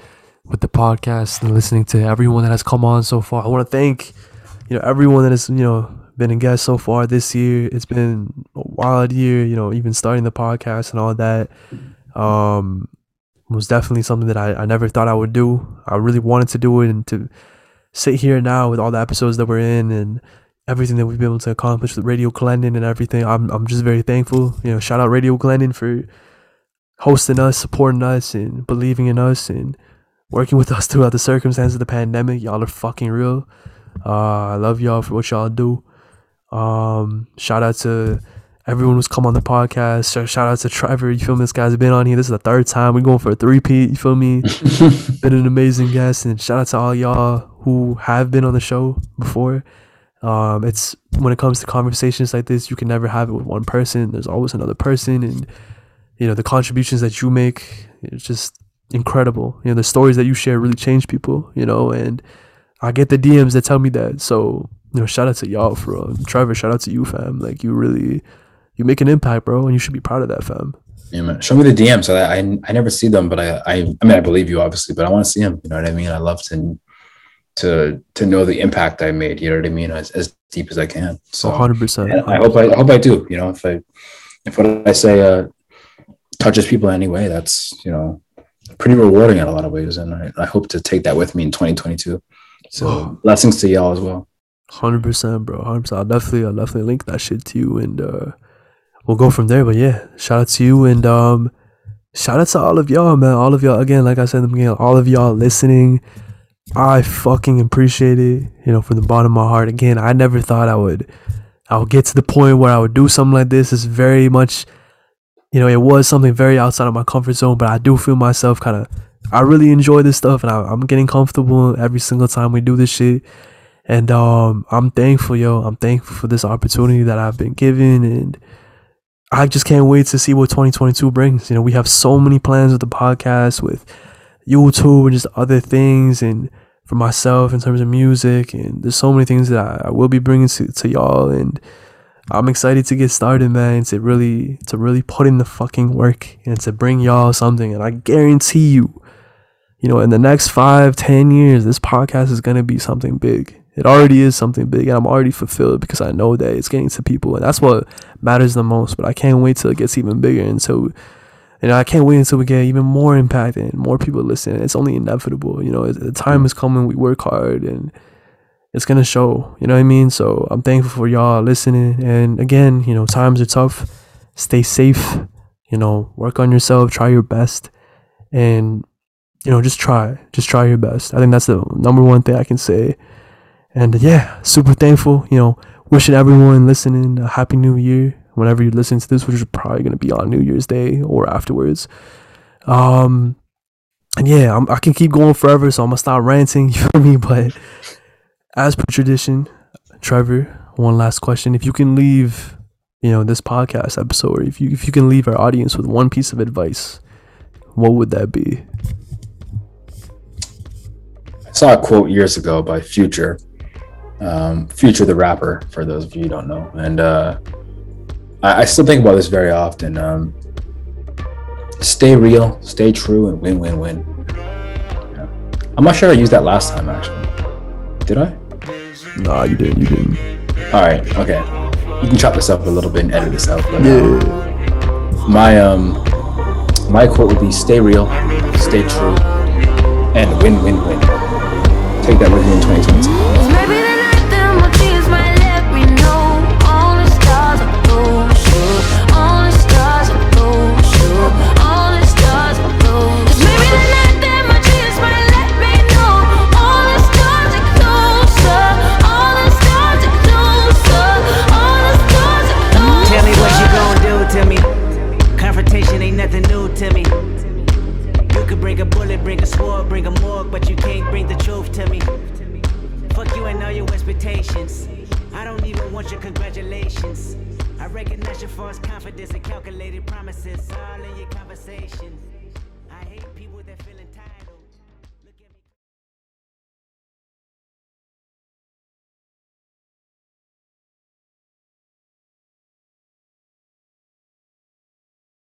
with the podcast, and listening to everyone that has come on so far. I want to thank, you know, everyone that has, you know, been a guest so far this year. It's been a wild year, you know, even starting the podcast and all that. Was definitely something that I never thought I would do. I really wanted to do it, and to sit here now with all the episodes that we're in and everything that we've been able to accomplish with Radio Glendon and everything, I'm just very thankful. You know, shout out Radio Glendon for hosting us, supporting us, and believing in us, and working with us throughout the circumstances of the pandemic. Y'all are fucking real. I love y'all for what y'all do. Shout out to everyone who's come on the podcast. Shout out to Trevor. You feel me? This guy's been on here. This is the third time. We're going for a 3-peat. You feel me? Been an amazing guest. And shout out to all y'all who have been on the show before. It's when it comes to conversations like this, you can never have it with one person. There's always another person. And, you know, the contributions that you make, it's just incredible. You know, the stories that you share really change people, you know, and I get the DMs that tell me that. So, you know, shout out to y'all for real. Trevor, shout out to you, fam. Like, you really... you make an impact, bro, and you should be proud of that, fam. Yeah, man. Show me the DMs. I never see them, but I mean, I believe you, obviously, but I want to see them. You know what I mean? I love to know the impact I made. You know what I mean? As deep as I can. So 100%. I hope I do. You know, if what I say touches people in any way, that's, you know, pretty rewarding in a lot of ways, and I hope to take that with me in 2022. So blessings to y'all as well. 100%, bro. 100%. I'll definitely link that shit to you, and we'll go from there. But yeah, shout out to you, and shout out to all of y'all, man. All of y'all, again, like I said in the beginning, all of y'all listening, I fucking appreciate it, you know, from the bottom of my heart. Again, I never thought I would get to the point where I would do something like this. It's very much, you know, it was something very outside of my comfort zone, but I do feel myself I really enjoy this stuff, and I'm getting comfortable every single time we do this shit. And I'm thankful, yo. I'm thankful for this opportunity that I've been given, and I just can't wait to see what 2022 brings. You know, we have so many plans with the podcast, with YouTube, and just other things, and for myself in terms of music. And there's so many things that I will be bringing to y'all, and I'm excited to get started, man. To really put in the fucking work and to bring y'all something. And I guarantee you, you know, in the next 5-10 years, this podcast is gonna be something big. It already is something big, and I'm already fulfilled because I know that it's getting to people, and that's what matters the most. But I can't wait till it gets even bigger, and so, you know, I can't wait until we get even more impact and more people listen. It's only inevitable, you know. The time is coming. We work hard, and it's gonna show. You know what I mean? So I'm thankful for y'all listening. And again, you know, times are tough. Stay safe. You know, work on yourself. Try your best, and you know, just try your best. I think that's the number one thing I can say. And yeah, super thankful, you know, wishing everyone listening a happy new year. whenever you listen to this, which is probably going to be on New Year's Day or afterwards. And yeah, I can keep going forever, so I'm going to stop ranting, you feel me? But as per tradition, Trevor, one last question. If you can leave, you know, this podcast episode, if you can leave our audience with one piece of advice, what would that be? I saw a quote years ago by Future. Future the rapper, for those of you who don't know. And I still think about this very often. Stay real, stay true, and win, win, win. Yeah. I'm not sure I used that last time, actually. Did I? Nah, you didn't. All right, okay. You can chop this up a little bit and edit this out. But, yeah. My quote would be, stay real, stay true, and win, win, win. Take that with me in 2022. I don't even want your congratulations. I recognize your false confidence and calculated promises all in your conversation. I hate people